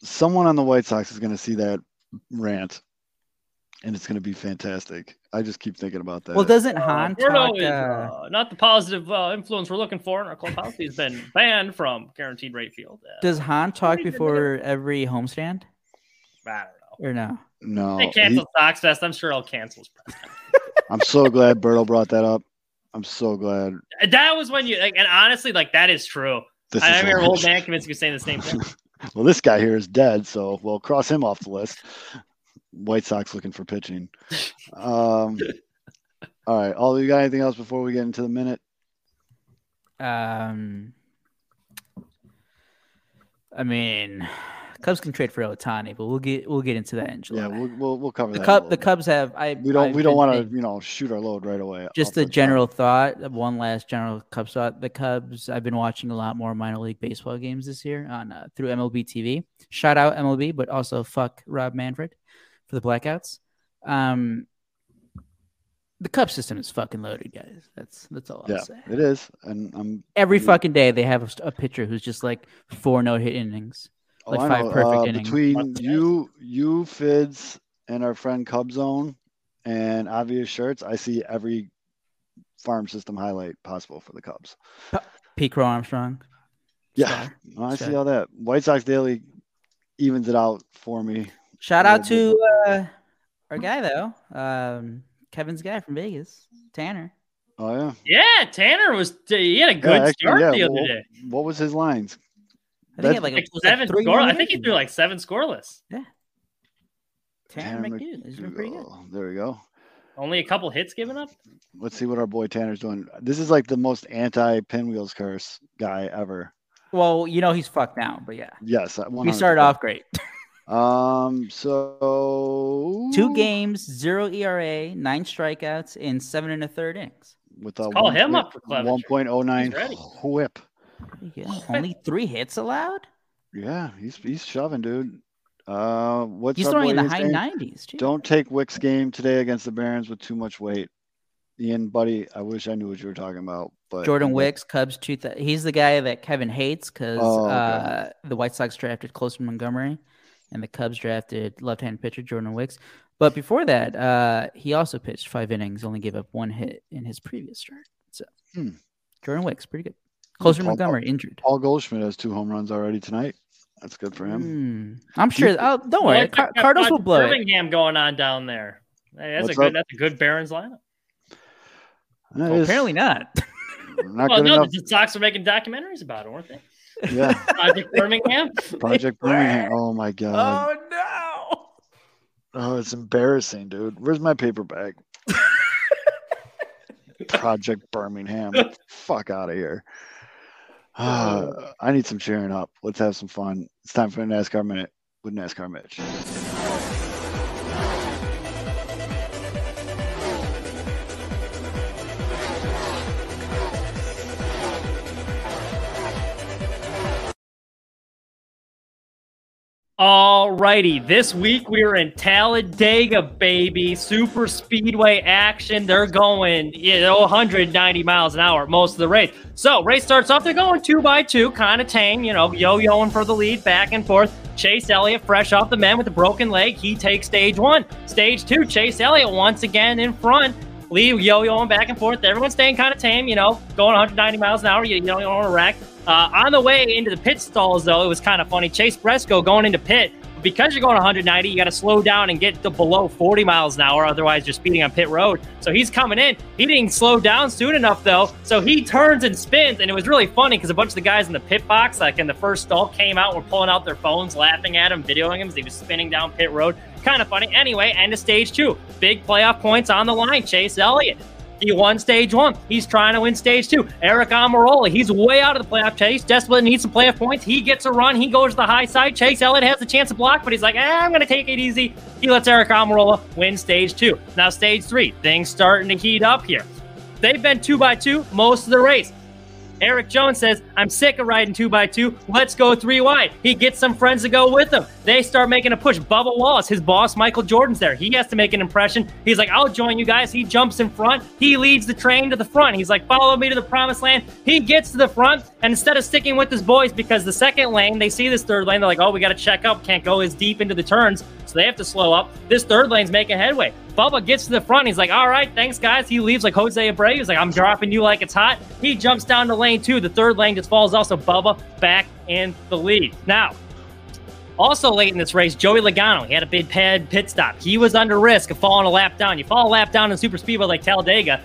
Someone on the White Sox is going to see that rant, and it's going to be fantastic. I just keep thinking about that. Well, doesn't Hahn talk... not the positive influence we're looking for in our clubhouse. He's been banned from guaranteed rate field. Does Hahn talk before every homestand? I don't know. Or no? No. They canceled Sox Fest. I'm sure I'll cancel his president. I'm so glad Bertle brought that up. I'm so glad. That was when you... Like, and honestly, like, that is true. I remember old man Kaminsky saying the same thing. Well, this guy here is dead, so we'll cross him off the list. White Sox looking for pitching. All right. Ollie, you got anything else before we get into the minute? I mean, Cubs can trade for Ohtani, but we'll get into that in July. Yeah, we'll cover that. The Cubs have. We don't want to shoot our load right away. Just a general thought. One last general Cubs thought. The Cubs. I've been watching a lot more minor league baseball games this year on through MLB TV. Shout out MLB, but also fuck Rob Manfred for the blackouts. The Cubs system is fucking loaded, guys. That's all I'll say. Yeah, it is. And every fucking day they have a pitcher who's just like 4 no-hit innings. Like 5 perfect innings. Between you Fids, and our friend Cub Zone and Obvious Shirts, I see every farm system highlight possible for the Cubs. Pete Crow Armstrong. Yeah, I see all that. White Sox Daily evens it out for me. Shout out to our guy, though. Kevin's guy from Vegas, Tanner. Oh, yeah. Yeah, Tanner he had a good start the other day. What was his lines? I think he threw like 7 scoreless. Yeah. Tanner McDude has been pretty good. There we go. Only a couple hits given up. Let's see what our boy Tanner's doing. This is like the most anti-Pinwheels curse guy ever. Well, he's fucked now, but yeah. Yes. We started off great. So 2 games, 0 ERA, 9 strikeouts in 7 1/3 innings. with a call him up for 1.09 whip. Yeah, only 3 hits allowed. Yeah, he's shoving, dude. He's throwing in the high 90s. Geez. Don't take Wick's game today against the Barons with too much weight. Ian, buddy, I wish I knew what you were talking about. But Jordan Wicks, Cubs, he's the guy that Kevin hates because the White Sox drafted Colston Montgomery and the Cubs drafted left-handed pitcher Jordan Wicks. But before that, he also pitched 5 innings, only gave up 1 hit in his previous start. So Jordan Wicks, pretty good. Colston Montgomery injured. Paul Goldschmidt has 2 home runs already tonight. That's good for him. I'm sure. Oh, don't worry. Cardinals will blow Birmingham going on down there. Hey, that's a good Barons lineup. Well, apparently not. The Sox were making documentaries about it, weren't they? Yeah. Project Birmingham. Project Birmingham. Oh, my God. Oh, no. Oh, it's embarrassing, dude. Where's my paper bag? Project Birmingham. Fuck out of here. I need some cheering up. Let's have some fun. It's time for a NASCAR Minute with NASCAR Mitch. All righty. This week we are in Talladega, baby. Super speedway action. They're going 190 miles an hour most of the race. So race starts off. They're going 2x2, kind of tame, yo-yoing for the lead, back and forth. Chase Elliott, fresh off the mend with a broken leg. He takes stage 1. Stage 2, Chase Elliott once again in front. Lee yo-yoing back and forth. Everyone's staying kind of tame, going 190 miles an hour. You don't want to wreck. On the way into the pit stalls, though, it was kind of funny. Chase Briscoe going into pit. Because you're going 190, you got to slow down and get to below 40 miles an hour. Otherwise, you're speeding on pit road. So he's coming in. He didn't slow down soon enough, though. So he turns and spins. And it was really funny because a bunch of the guys in the pit box, like in the first stall, came out, were pulling out their phones, laughing at him, videoing him as he was spinning down pit road. Kind of funny. Anyway, end of stage 2. Big playoff points on the line. Chase Elliott. He won stage 1. He's trying to win stage 2. Eric Almirola, he's way out of the playoff chase. Desperately needs some playoff points. He gets a run. He goes to the high side. Chase Elliott has a chance to block, but he's like, I'm going to take it easy. He lets Eric Almirola win stage 2. Now stage 3, things starting to heat up here. They've been 2x2 most of the race. Eric Jones says, I'm sick of riding 2x2. Let's go 3 wide. He gets some friends to go with him. They start making a push. Bubba Wallace, his boss, Michael Jordan's there. He has to make an impression. He's like, I'll join you guys. He jumps in front. He leads the train to the front. He's like, follow me to the promised land. He gets to the front. And instead of sticking with his boys, because the second lane, they see this third lane. They're like, oh, we got to check up. Can't go as deep into the turns. So they have to slow up. This third lane's making headway. Bubba gets to the front. He's like, all right, thanks, guys. He leaves like Jose Abreu. He's like, I'm dropping you like it's hot. He jumps down to lane 2. The third lane just falls off. So Bubba back in the lead. Now, also late in this race, Joey Logano, he had a big pit stop. He was under risk of falling a lap down. You fall a lap down in super speedway like Talladega,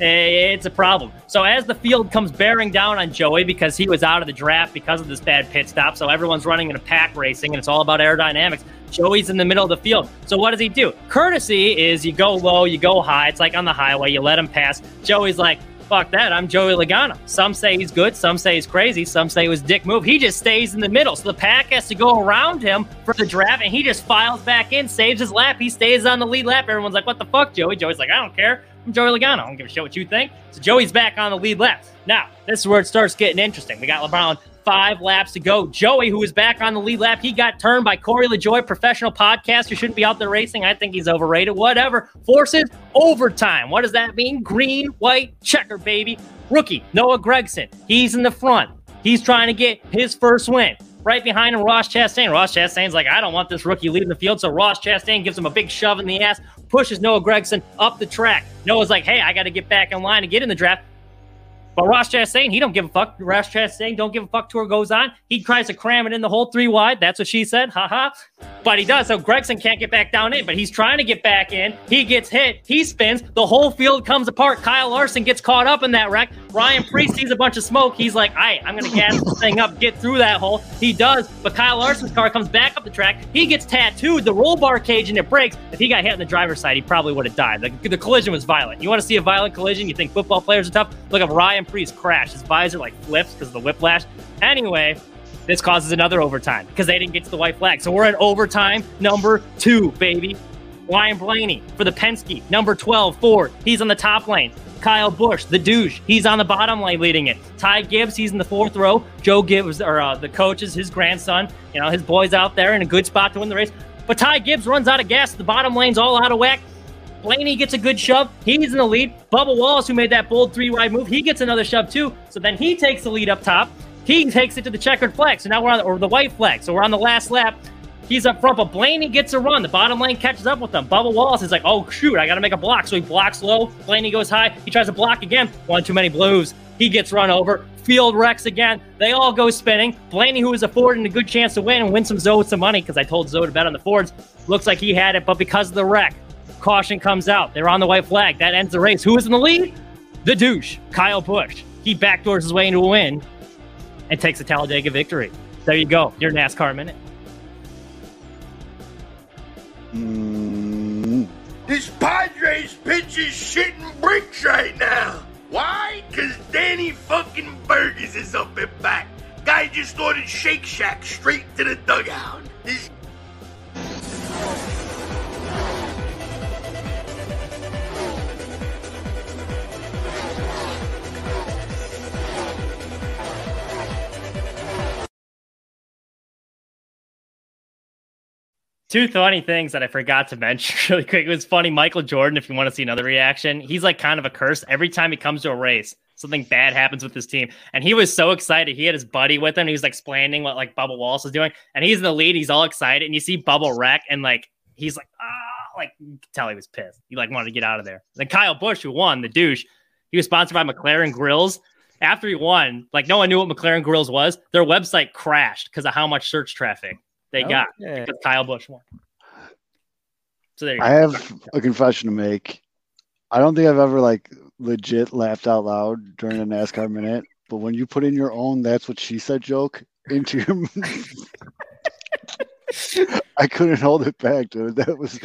it's a problem. So as the field comes bearing down on Joey because he was out of the draft because of this bad pit stop, so everyone's running in a pack racing, and it's all about aerodynamics. Joey's in the middle of the field. So what does he do? Courtesy is you go low, you go high. It's like on the highway. You let him pass. Joey's like, fuck that. I'm Joey Logano. Some say he's good. Some say he's crazy. Some say it was dick move. He just stays in the middle. So the pack has to go around him for the draft, and he just files back in, saves his lap. He stays on the lead lap. Everyone's like, what the fuck, Joey? Joey's like, I don't care. I'm Joey Logano. I don't give a shit what you think. So Joey's back on the lead lap. Now, this is where it starts getting interesting. We got LeBron 5 laps to go. Joey, who was back on the lead lap, he got turned by Corey LaJoie, professional podcaster, shouldn't be out there racing. I think he's overrated. Whatever. Forces overtime. What does that mean? Green, white, checker, baby. Rookie, Noah Gragson. He's in the front. He's trying to get his first win. Right behind him, Ross Chastain. Ross Chastain's like, I don't want this rookie leaving the field. So Ross Chastain gives him a big shove in the ass, pushes Noah Gragson up the track. Noah's like, hey, I got to get back in line and get in the draft. But Ross Chastain, he don't give a fuck. Ross Chastain don't give a fuck. Tour goes on. He tries to cram it in the hole 3 wide. That's what she said. Ha-ha. But he does. So Gragson can't get back down in, but he's trying to get back in. He gets hit. He spins. The whole field comes apart. Kyle Larson gets caught up in that wreck. Ryan Preece sees a bunch of smoke. He's like, all right, I'm going to gas this thing up, get through that hole. He does. But Kyle Larson's car comes back up the track. He gets tattooed. The roll bar cage and it breaks. If he got hit on the driver's side, he probably would have died. The collision was violent. You want to see a violent collision? You think football players are tough? Look up Ryan Preece crashed. His visor flips because of the whiplash. Anyway, this causes another overtime because they didn't get to the white flag. So we're at overtime number 2, baby. Ryan Blaney for the Penske, number 12 Ford. He's on the top lane. Kyle Busch, the douche, he's on the bottom lane leading it. Ty Gibbs, he's in the fourth row. Joe Gibbs, or the coach is his grandson. You know, his boy's out there in a good spot to win the race. But Ty Gibbs runs out of gas. The bottom lane's all out of whack. Blaney gets a good shove. He's in the lead. Bubba Wallace, who made that bold three-wide move, he gets another shove too. So then he takes the lead up top. He takes it to the checkered flag. So now we're on the, or the white flag. So we're on the last lap. He's up front, but Blaney gets a run. The bottom lane catches up with them. Bubba Wallace is like, oh, shoot, I got to make a block. So he blocks low. Blaney goes high. He tries to block again. One too many blues. He gets run over. Field wrecks again. They all go spinning. Blaney, who was a Ford and a good chance to win and win some Zoe with some money, because I told Zoe to bet on the Fords, looks like he had it, but because of the wreck, caution comes out. They're on the white flag. That ends the race. Who is in the lead? The douche, Kyle Busch. He backdoors his way into a win and takes a Talladega victory. There you go. Your NASCAR minute. This Padres pitch is shitting bricks right now. Why? Because Danny fucking Burgess is up and back. Guy just ordered Shake Shack straight to the dugout. This... Two funny things that I forgot to mention really quick. It was funny. Michael Jordan, if you want to see another reaction, he's like kind of a curse. Every time he comes to a race, something bad happens with his team. And he was so excited. He had his buddy with him. He was like explaining what like Bubba Wallace is doing. And he's in the lead. He's all excited. And you see Bubba wreck. And like, he's like, ah, like you could tell he was pissed. He like wanted to get out of there. Then Kyle Busch, who won, the douche, he was sponsored by McLaren Grills. After he won, like no one knew what McLaren Grills was. Their website crashed because of how much search traffic they got because Kyle Busch won. So there you go. I have a confession to make. I don't think I've ever like legit laughed out loud during a NASCAR minute, but when you put in your own "that's what she said" joke into your, I couldn't hold it back, dude. That was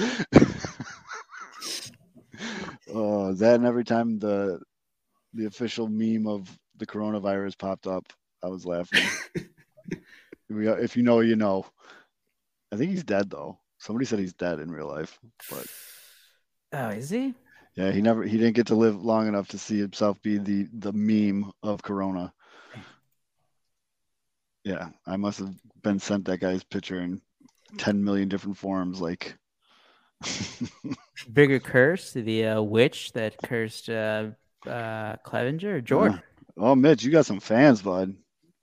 that, and every time the official meme of the coronavirus popped up, I was laughing. If you know, you know. I think he's dead, though. Somebody said he's dead in real life. But oh, is he? Yeah, he didn't get to live long enough to see himself be the meme of Corona. Yeah, I must have been sent that guy's picture in 10 million different forms. Like bigger curse, the witch that cursed Clevenger or Jordan. Yeah. Oh, Mitch, you got some fans, bud.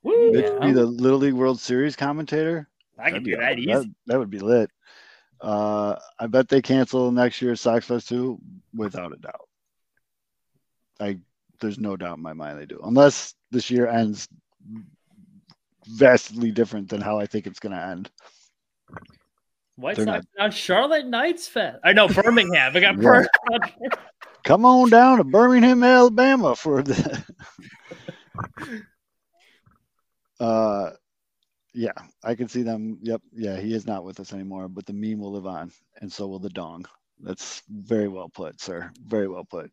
Woo, Mitch would be the Little League World Series commentator. I could do that easy. That would be lit. I bet they cancel next year's Sox Fest too, without a doubt. There's no doubt in my mind they do, unless this year ends vastly different than how I think it's going to end. White Sox on Charlotte Knights Fest. I know Birmingham. We got Birmingham. Come on down to Birmingham, Alabama for the. Yeah, I can see them. Yep. Yeah, he is not with us anymore, but the meme will live on, and so will the dong. That's very well put, sir. Very well put.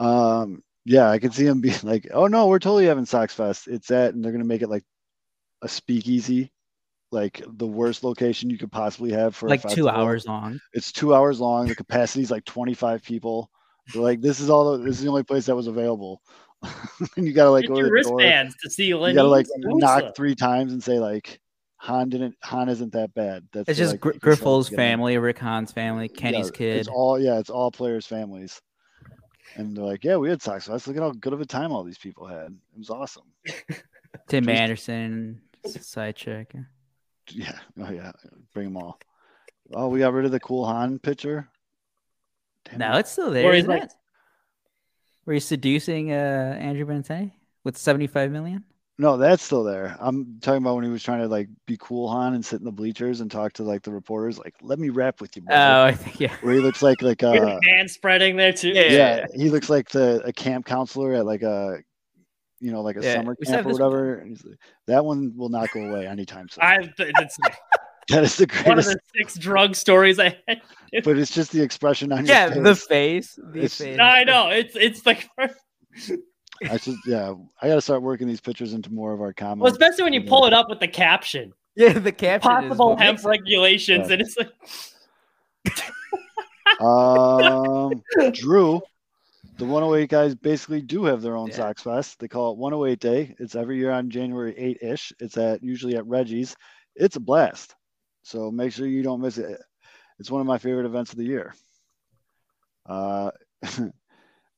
Yeah, I can see him being like, oh, no, we're totally having Sox Fest. It's that, and they're going to make it like a speakeasy, like the worst location you could possibly have for like a festival. 2 hours long. It's 2 hours long. The capacity is like 25 people. They're like, this is the only place that was available. And you gotta like go to the wristbands to see Lenny. You gotta like knock three times and say like Han isn't that bad. That's it's just like, Grifol's family, Rick Hahn's family, Kenny's kid. It's all players' families. And they're like, yeah, we had Sox Fest. Look at how good of a time all these people had. It was awesome. Tim Anderson, side check. Yeah, oh yeah, bring them all. Oh, we got rid of the cool Han picture. No, it's still there. Isn't it? Were you seducing Andrew Benintendi with $75 million? No, that's still there. I'm talking about when he was trying to like be cool Han and sit in the bleachers and talk to like the reporters, like, let me rap with you. Brother. Oh, I think where he looks like man spreading there too. Yeah, he looks like a camp counselor at like a summer camp or whatever. And he's like, that one will not go away anytime soon. That is the greatest. One of the 6 drug stories I had. But it's just the expression on your face. Yeah, the face. I know. It's like. I got to start working these pictures into more of our comments. Well, especially when you pull it up with the caption. Yeah, the caption. Possible hemp regulations. Yeah. And it's like. Drew the 108 guys basically do have their own Sox Fest. They call it 108 Day. It's every year on January 8-ish. It's usually at Reggie's. It's a blast. So make sure you don't miss it. It's one of my favorite events of the year.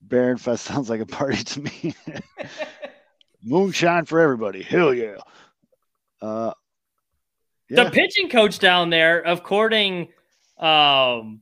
Baron Fest sounds like a party to me. Moonshine for everybody. Hell yeah. The pitching coach down there, according to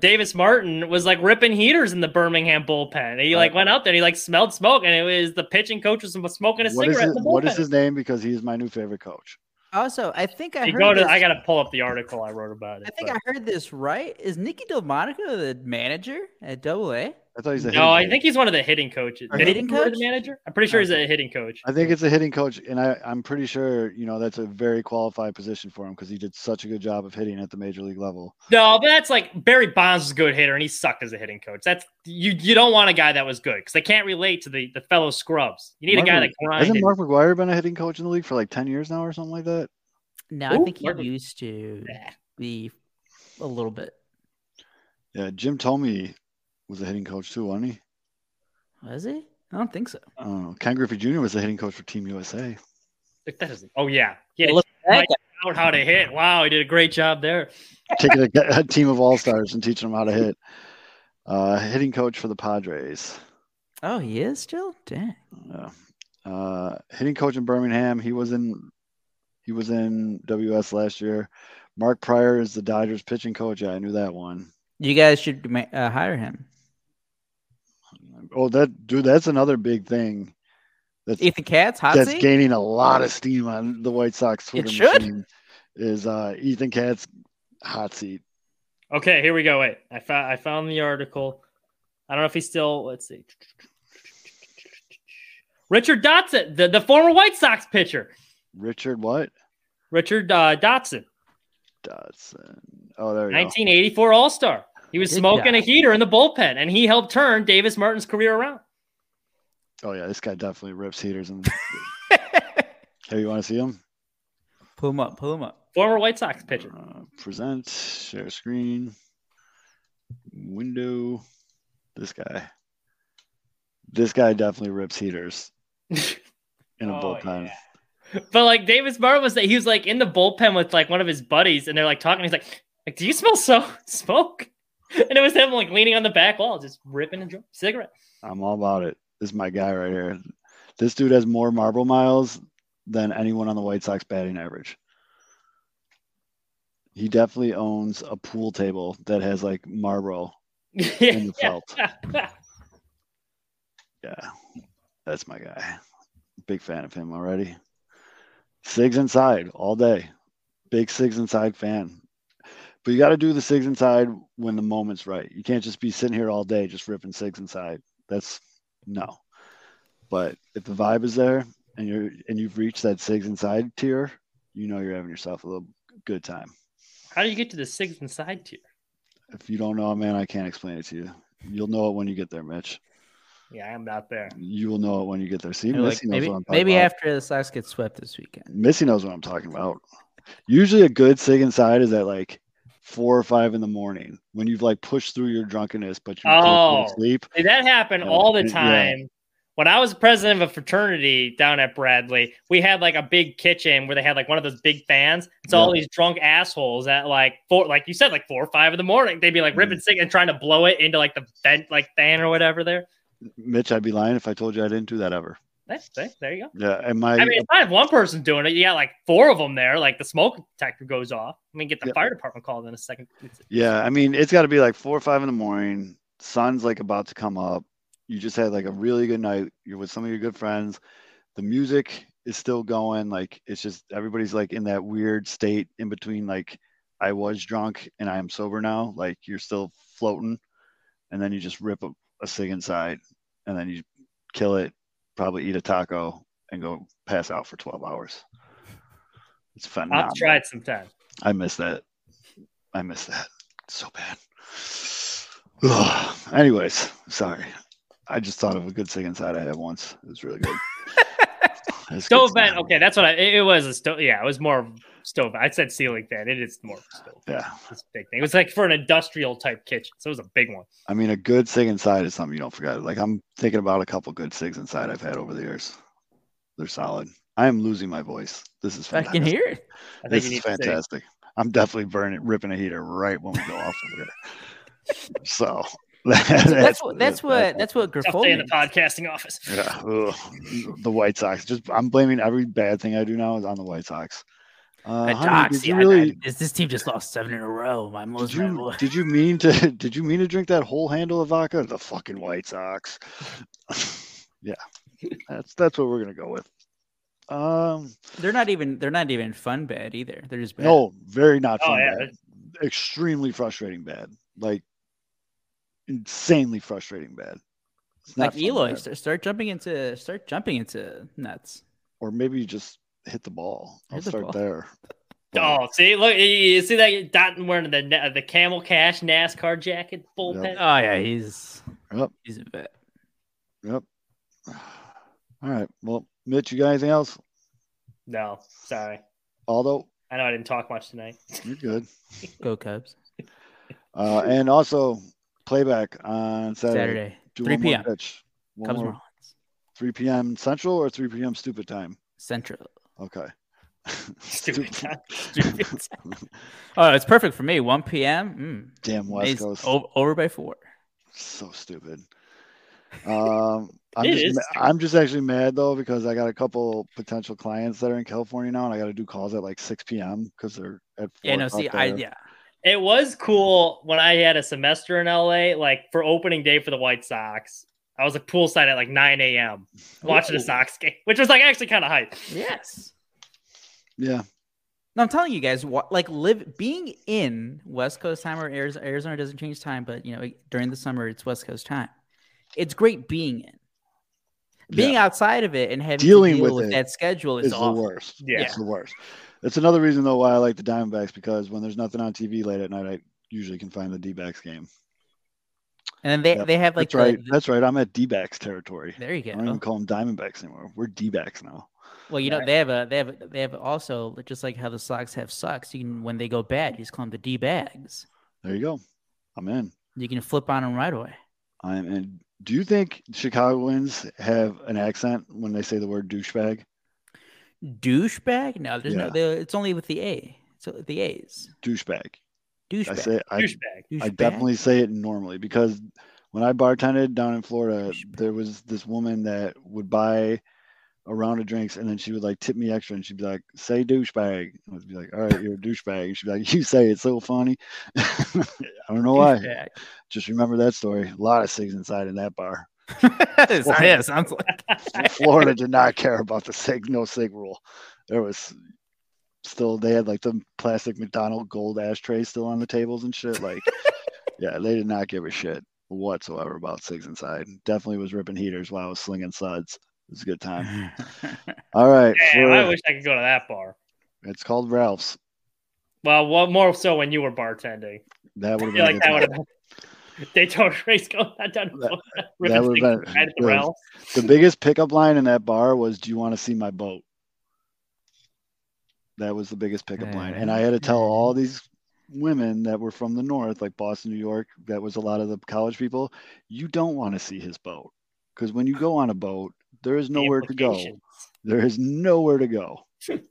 Davis Martin, was like ripping heaters in the Birmingham bullpen. He went out there and he smelled smoke, and it was the pitching coach was smoking a cigarette in the bullpen. What is his name? Because he's my new favorite coach. Also, I think I got to pull up the article I wrote about it. I heard this right. Is Nicky Delmonico the manager at AA? I thought he's a hitting coach. I think he's one of the hitting coaches. Hitting coach? The manager? I'm pretty sure he's a hitting coach. I think it's a hitting coach, and I'm pretty sure that's a very qualified position for him because he did such a good job of hitting at the major league level. No, but that's Barry Bonds was a good hitter, and he sucked as a hitting coach. That's you don't want a guy that was good because they can't relate to the fellow scrubs. You need a guy that grinded. Hasn't Mark McGwire been a hitting coach in the league for 10 years now or something like that? No, I think he used to be a little bit. Yeah, Jim Thome was a hitting coach too, wasn't he? Was he? I don't think so. Ken Griffey Jr. was the hitting coach for Team USA. That is, yeah. Look out how to hit. Wow, he did a great job there. Taking a team of all-stars and teaching them how to hit. Hitting coach for the Padres. Oh, he is still? Dang. Hitting coach in Birmingham. He was in WS last year. Mark Prior is the Dodgers pitching coach. Yeah, I knew that one. You guys should hire him. Oh, that's another big thing. That's Ethan Katz, hot seat? Gaining a lot of steam on the White Sox Twitter machine. Is Ethan Katz hot seat? Okay, here we go. Wait, I found the article. I don't know if he's still. Let's see. Richard Dotson, the former White Sox pitcher. Richard what? Richard Dotson. Dotson. Oh, there you go. 1984 All-Star. He was smoking a heater in the bullpen, and he helped turn Davis Martin's career around. Oh, yeah. This guy definitely rips heaters. Hey, you want to see him? Pull him up. Former White Sox pitcher. Present. Share screen. Window. This guy definitely rips heaters in a bullpen. Yeah. But Davis Martin was that he was in the bullpen with one of his buddies, and they're talking. He's like, do you smell smoke? And it was him leaning on the back wall, just ripping a cigarette. I'm all about it. This is my guy right here. This dude has more marble miles than anyone on the White Sox batting average. He definitely owns a pool table that has Marlboro in the felt. Yeah, that's my guy. Big fan of him already. Sigs inside all day. Big Sigs inside fan. But you got to do the Sigs inside when the moment's right. You can't just be sitting here all day just ripping Sigs inside. That's no. But if the vibe is there and you've reached that Sigs inside tier, you're having yourself a little good time. How do you get to the Sigs inside tier? If you don't know, man, I can't explain it to you. You'll know it when you get there, Mitch. Yeah, I'm not there. You will know it when you get there. See, Missy knows what I'm talking about. Maybe after the Sox get swept this weekend. Missy knows what I'm talking about. Usually a good sig inside is at 4 or 5 in the morning when you've pushed through your drunkenness, but you can't sleep. See, that happened all the time. Yeah. When I was president of a fraternity down at Bradley, we had a big kitchen where they had one of those big fans. It's all these drunk assholes at 4, like you said, 4 or 5 in the morning. They'd be ripping sig and trying to blow it into the vent, fan or whatever there. Mitch, I'd be lying if I told you I didn't do that ever. There you go. Yeah, and I mean, if I have one person doing it, you got 4 of them there. The smoke detector goes off. I mean, get the fire department called in a second. Yeah, I mean, it's got to be 4 or 5 in the morning. Sun's about to come up. You just had a really good night. You're with some of your good friends. The music is still going. It's just everybody's in that weird state in between. I was drunk and I am sober now. You're still floating, and then you just rip a sig inside, and then you kill it, probably eat a taco, and go pass out for 12 hours. It's phenomenal. I'll try it sometime. I miss that so bad. Ugh. Anyways, sorry. I just thought of a good sig inside I had once. It was really good. Stove vent. Okay, that's what it was. It was more stove. I said ceiling fan. It is more of a stove. Yeah. It's a big thing. It was like for an industrial type kitchen. So it was a big one. I mean, a good SIG inside is something you don't forget. Like, I'm thinking about a couple good SIGs inside I've had over the years. They're solid. I am losing my voice. This is fantastic. I can hear it. I think this is fantastic. I'm definitely ripping a heater right when we go off of here. So that's what Grifol in the podcasting office. Yeah, the White Sox. I'm blaming every bad thing I do now is on the White Sox. This team just lost 7 in a row. I'm losing my voice. Did you mean to drink that whole handle of vodka? The fucking White Sox. Yeah, that's what we're gonna go with. They're not even fun bad either. They're just bad. No, very not fun bad. Extremely frustrating bad. Like insanely frustrating bad. It's like Eloy, start jumping into nuts. Or maybe you just hit the ball. There. Oh, see, look, you see that Dotton wearing the Camel Cash NASCAR jacket bullpen. Yep. Oh yeah, he's a vet. Yep. All right. Well, Mitch, you got anything else? No, sorry. Although I know I didn't talk much tonight. You're good. Go Cubs. And also playback on Saturday. 3 p.m. Cubs Marlins. 3 p.m. Central or 3 p.m. stupid time? Central. Okay. Stupid time. Oh, it's perfect for me. 1 p.m. Damn West Coast. Over by 4. So stupid. I'm just actually mad though, because I got a couple potential clients that are in California now and I got to do calls at like 6 p.m. because they're at 4. Yeah, no, see, it was cool when I had a semester in LA, like for opening day for the White Sox. I was like poolside at like 9 a.m. watching a Sox game, which was like actually kind of hype. Yes. Yeah. No, I'm telling you guys, being in West Coast time or Arizona doesn't change time, but you know, during the summer it's West Coast time. It's great being outside of it and having to deal with that schedule is awful. The worst. Yeah. It's the worst. It's another reason though why I like the Diamondbacks, because when there's nothing on TV late at night, I usually can find the D-backs game. And then they have like that's right. I'm at D-backs territory. There you go. I don't even call them Diamondbacks anymore. We're D-backs now. Well, you know, they have also, just like how the Sox have sucks. You can, when they go bad, you just call them the D-bags. There you go. I'm in. You can flip on them right away. I'm in. Do you think Chicagoans have an accent when they say the word douchebag? Douchebag? No, there's no. It's only with the A. So the A's. Douchebag. Douchebag. I definitely say it normally, because when I bartended down in Florida, there was this woman that would buy a round of drinks and then she would like tip me extra and she'd be like, "Say douchebag." I would be like, "All right, you're a douchebag." And she'd be like, "You say it's so funny." I don't know why. Just remember that story. A lot of SIGs inside in that bar. Florida, sounds like Florida did not care about the SIG, no SIG rule. There was still, they had like the plastic McDonald's gold ashtrays still on the tables and shit. Like, yeah, they did not give a shit whatsoever about SIGs inside. Definitely was ripping heaters while I was slinging suds. It was a good time. All right. Damn, I wish I could go to that bar. It's called Ralph's. Well, more so when you were bartending. That would have been like that would have been Daytona race going down. That would have been at the Ralph's. The biggest pickup line in that bar was, "Do you want to see my boat?" That was the biggest pickup line, and I had to tell all these women that were from the north, like Boston, New York. That was a lot of the college people. You don't want to see his boat, because when you go on a boat, there is nowhere to go. There is nowhere to go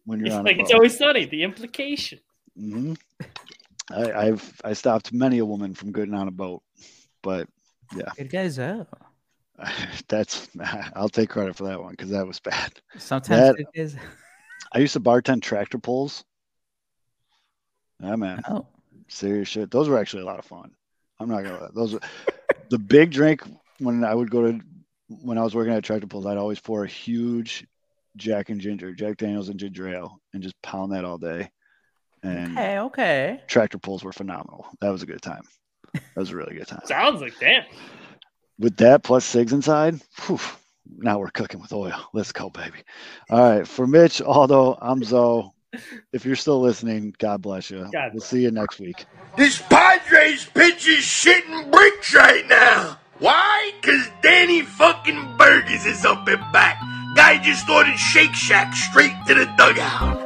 when you're on a boat. It's always sunny. The implication. Mm-hmm. I stopped many a woman from getting on a boat, but yeah, it goes out. I'll take credit for that one, because that was bad. Sometimes it is. I used to bartend tractor pulls. Yeah, man. Oh. Serious shit. Those were actually a lot of fun. I'm not gonna lie. Those were the big drink when I would go to. When I was working at Tractor Pulls, I'd always pour a huge Jack Daniels and ginger ale, and just pound that all day. And okay. Tractor Pulls were phenomenal. That was a good time. That was a really good time. Sounds like that. With that plus SIGs inside, whew, now we're cooking with oil. Let's go, baby. All right. For Mitch, although I'm Zoe, if you're still listening, God bless you. We'll see you next week. This Padres pitch is shitting bricks right now. Why? Because Danny fucking Burgers is up and back. Guy just ordered Shake Shack straight to the dugout.